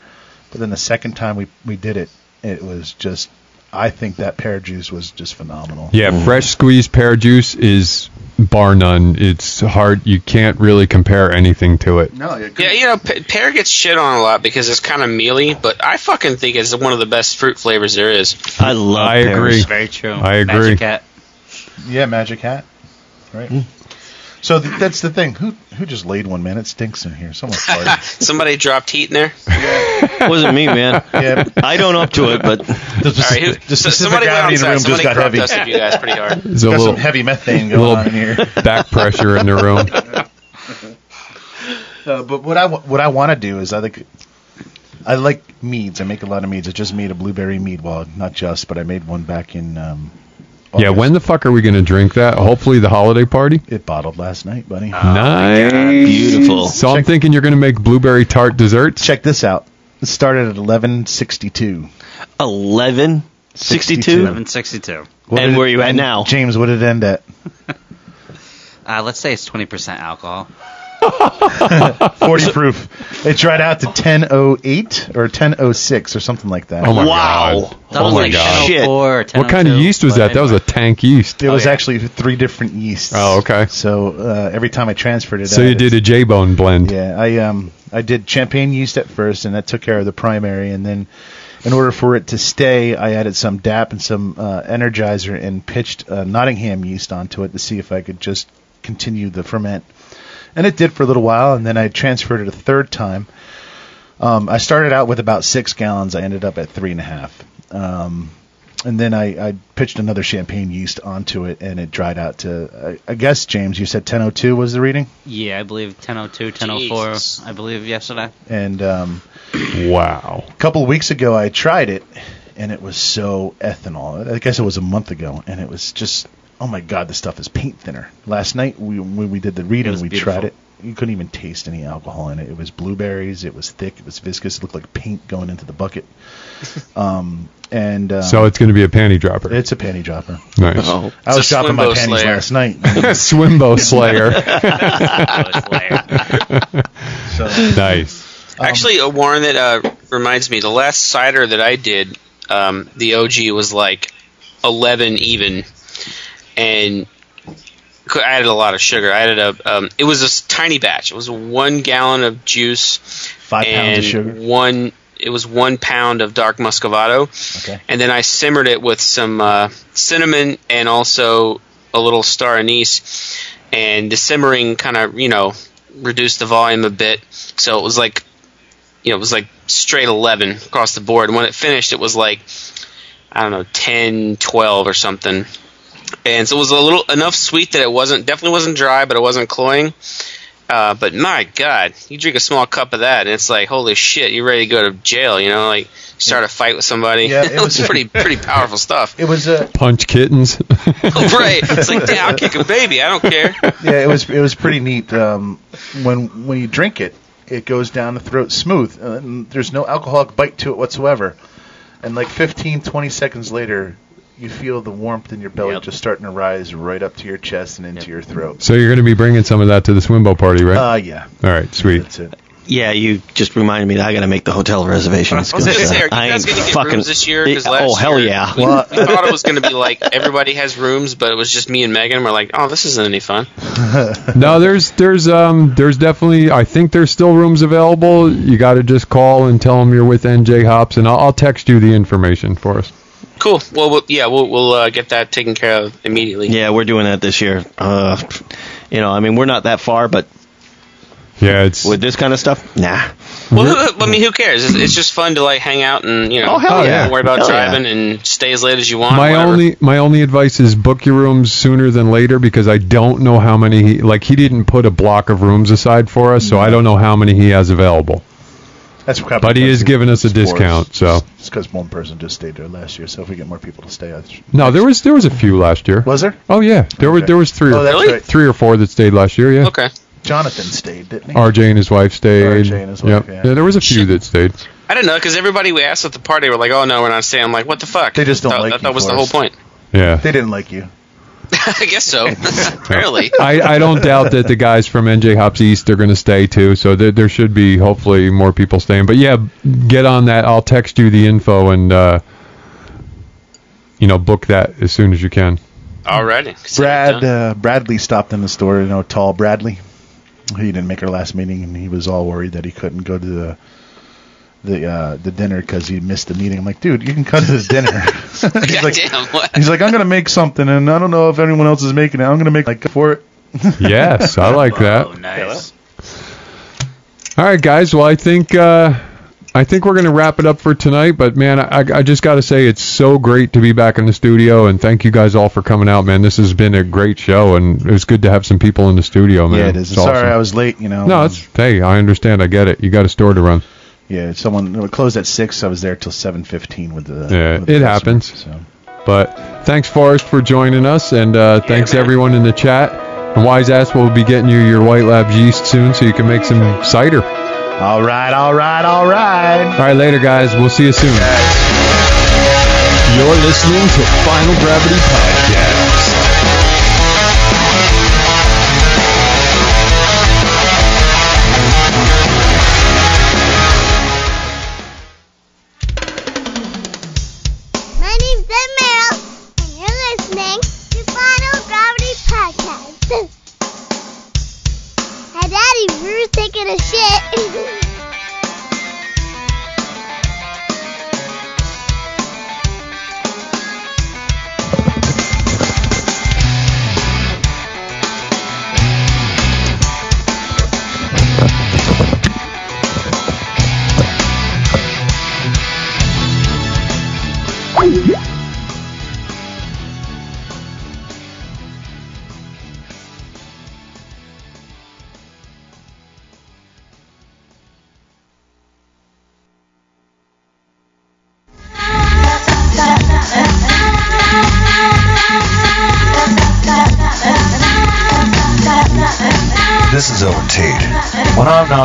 But then the second time we did it, it was just, I think that pear juice was just phenomenal. Yeah, fresh squeezed pear juice is bar none. It's hard. You can't really compare anything to it. No, yeah, you know, pear gets shit on a lot because it's kind of mealy, but I fucking think it's one of the best fruit flavors there is. I love pears. I agree. Very true. I agree. Magic Hat. Yeah, Magic Hat. Right. So that's the thing. Who just laid one, man? It stinks in here. Someone farted. Somebody dropped heat in there. Yeah. Wasn't me, man. Yeah. I don't up to it, but the gravity in the room just got heavy. You guys pretty hard. There's got some heavy methane going on in here. Back pressure in the room. But what I want to do is I like meads. I make a lot of meads. I just made a blueberry mead. Well, not just, but I made one back in. Yeah, when the fuck are we going to drink that? Hopefully the holiday party. It bottled last night, buddy. Oh, nice. Beautiful. So I'm thinking you're going to make blueberry tart desserts. Check this out. It started at 11:62. 11:62? 11:62. And where are you at now? James, what did it end at? Let's say it's 20% alcohol. 40 proof. It dried out to 10.08 or 10.06 or something like that. Oh my God. That was like shit. What kind of yeast was that? That was a tank yeast. It was actually 3 different yeasts. Oh, okay. So every time I transferred it. So you did a J-bone blend. Yeah, I did champagne yeast at first, and that took care of the primary. And then in order for it to stay, I added some DAP and some Energizer and pitched Nottingham yeast onto it to see if I could just continue the ferment. And it did for a little while, and then I transferred it a third time. I started out with about 6 gallons. I ended up at 3.5. And then I pitched another champagne yeast onto it, and it dried out to, I guess, James, you said 10.02 was the reading? Yeah, I believe 10.02, 10.04, Jesus. I believe, yesterday. And wow. A couple of weeks ago, I tried it, and it was so ethanol. I guess it was a month ago, and it was just... Oh, my God, this stuff is paint thinner. Last night, when we did the reading, we tried it. You couldn't even taste any alcohol in it. It was blueberries. It was thick. It was viscous. It looked like paint going into the bucket. So it's going to be a panty dropper. It's a panty dropper. Nice. Oh. I was shopping my panties last night. Swimbo Slayer. Nice. Actually, Warren, that reminds me, the last cider that I did, the OG was like 11 even. And I added a lot of sugar. I added it was a tiny batch. It was 1 gallon of juice, 5 pounds of sugar. It was 1 pound of dark muscovado. Okay. And then I simmered it with some cinnamon and also a little star anise. And the simmering kind of reduced the volume a bit, so it was like it was like straight 11 across the board. And when it finished, it was like 10, 12 or something. And so it was a little enough sweet that it definitely wasn't dry, but it wasn't cloying. But my God, you drink a small cup of that, and it's like, holy shit, you're ready to go to jail. Like start a fight with somebody. Yeah, it was pretty powerful stuff. It was a punch kittens. Right? It's like, damn, I'll kick a baby. I don't care. Yeah, it was pretty neat. When you drink it, it goes down the throat smooth. And there's no alcoholic bite to it whatsoever. And like 15, 20 seconds later. You feel the warmth in your belly just starting to rise right up to your chest and into your throat. So you're going to be bringing some of that to the Swimbo party, right? Yeah. All right, sweet. That's it. Yeah, you just reminded me that I got to make the hotel reservations. I was going to say, are you guys going to get rooms this year? Last year, hell yeah. We thought it was going to be like everybody has rooms, but it was just me and Megan. We're like, oh, this isn't any fun. No, there's definitely, I think there's still rooms available. You got to just call and tell them you're with NJ Hops, and I'll text you the information for us. Cool. Well, we'll get that taken care of immediately. Yeah, we're doing that this year. We're not that far, but yeah, it's with this kind of stuff. Nah. Well, who cares? It's just fun to like hang out and don't worry about driving and stay as late as you want. My only advice is book your rooms sooner than later, because I don't know how many. He didn't put a block of rooms aside for us, so I don't know how many he has available. But he is giving us a discount, so it's because one person just stayed there last year. So if we get more people to stay, no, there was a few last year. Was there? Oh yeah, there was three or four that stayed last year. Yeah. Okay. Jonathan stayed, didn't he? RJ and his wife stayed. Yep. Yeah, there was a few that stayed. I don't know, because everybody we asked at the party were like, "Oh no, we're not staying." I'm like, "What the fuck?" They just don't like you. That was the whole point. Yeah. They didn't like you. I guess so. Apparently. I don't doubt that the guys from NJ Hops East are going to stay too, so there should be hopefully more people staying. But yeah, get on that. I'll text you the info and book that as soon as you can. Alrighty. Bradley stopped in the store. Tall Bradley. He didn't make our last meeting, and he was all worried that he couldn't go to the dinner because he missed the meeting. I'm like, dude, you can come to this dinner. He's like, I'm gonna make something, and I don't know if anyone else is making it. I'm gonna make like for it. Yes, I like that. Oh, nice. All right, guys. Well, I think we're going to wrap it up for tonight. But, man, I just got to say it's so great to be back in the studio. And thank you guys all for coming out, man. This has been a great show. And it was good to have some people in the studio, man. Yeah, it is. It's sorry awesome. I was late, you know. No, hey, I understand. I get it. You got a store to run. Yeah, someone closed at 6. I was there till 7:15 with the. Yeah, with the it customer, happens. So. But thanks, Forrest, for joining us. And thanks, everyone in the chat. And Wise Ass will be getting you your White Labs yeast soon so you can make some cider. All right, all right, all right. All right, later, guys. We'll see you soon. Yes. You're listening to Final Gravity Podcast. Taking a shit.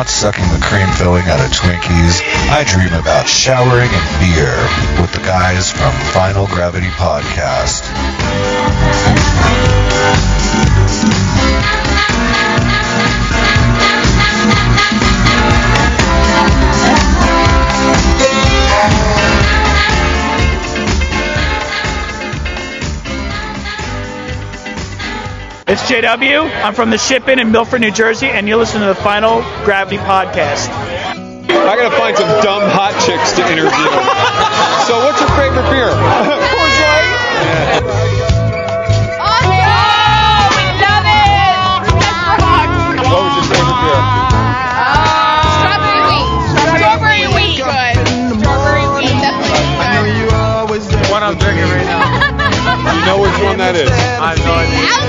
Sucking the cream filling out of Twinkies, I dream about showering in beer with the guys from Final Gravity Podcast. It's JW. I'm from the Ship Inn in Milford, New Jersey, and you're listening to the Final Gravity Podcast. I gotta find some dumb hot chicks to interview. So, what's your favorite beer? Coors Light. Yeah. Awesome! Oh, we love it. What was your favorite beer? Strawberry wheat. Good. Strawberry wheat. Definitely. I know you always. What I'm drinking right now. You know which one that is? I have no idea.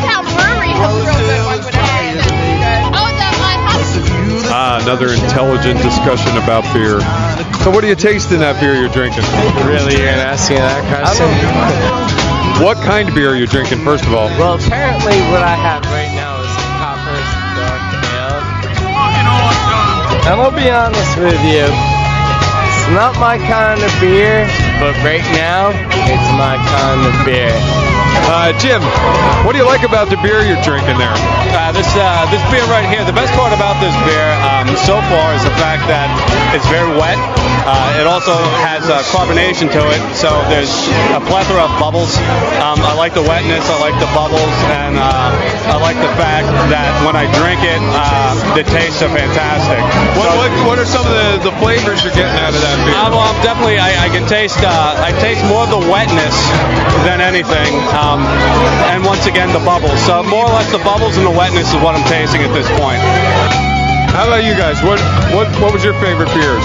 Another intelligent discussion about beer. So what do you taste in that beer you're drinking? Really, you're asking that kind of thing? What kind of beer are you drinking, first of all? Well, apparently what I have right now is Copper's Dark Ale. And I'll be honest with you, it's not my kind of beer, but right now, it's my kind of beer. Jim, what do you like about the beer you're drinking there? This beer right here, the best part about this beer so far is the fact that it's very wet. It also has carbonation to it, so there's a plethora of bubbles. I like the wetness, I like the bubbles, and I like the fact that when I drink it, the tastes are fantastic. What are some of the flavors you're getting out of that beer? Well, I'm definitely, I can taste more of the wetness than anything. And once again, the bubbles. So more or less the bubbles and the wetness is what I'm tasting at this point. How about you guys? What was your favorite beers?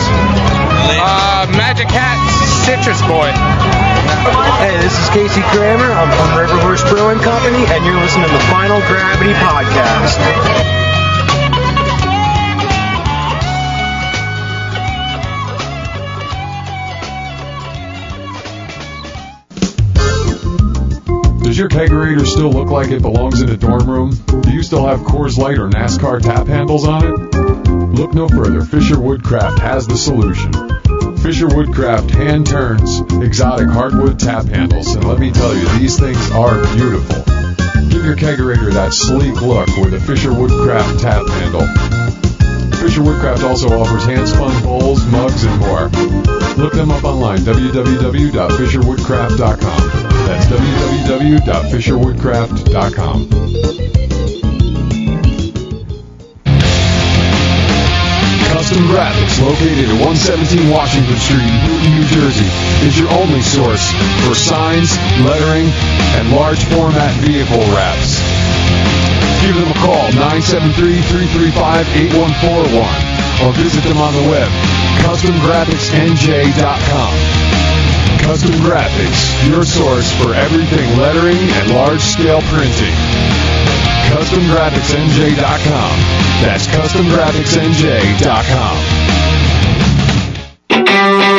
Magic Hat, Citrus Boy. Hey, this is Casey Kramer. I'm from Riverhorse Brewing Company, and you're listening to the Final Gravity Podcast. Does your kegerator still look like it belongs in a dorm room? Do you still have Coors Light or NASCAR tap handles on it? Look no further. Fisher Woodcraft has the solution. Fisher Woodcraft hand turns exotic hardwood tap handles, and let me tell you, these things are beautiful. Give your kegerator that sleek look with a Fisher Woodcraft tap handle. Fisher Woodcraft also offers hand-spun bowls, mugs, and more. Look them up online, www.fisherwoodcraft.com. That's www.fisherwoodcraft.com. Custom Graphics, located at 117 Washington Street in Newton, New Jersey, is your only source for signs, lettering, and large format vehicle wraps. Give them a call, 973-335-8141, or visit them on the web, customgraphicsnj.com. Custom Graphics, your source for everything lettering and large-scale printing. CustomGraphicsNJ.com. That's CustomGraphicsNJ.com.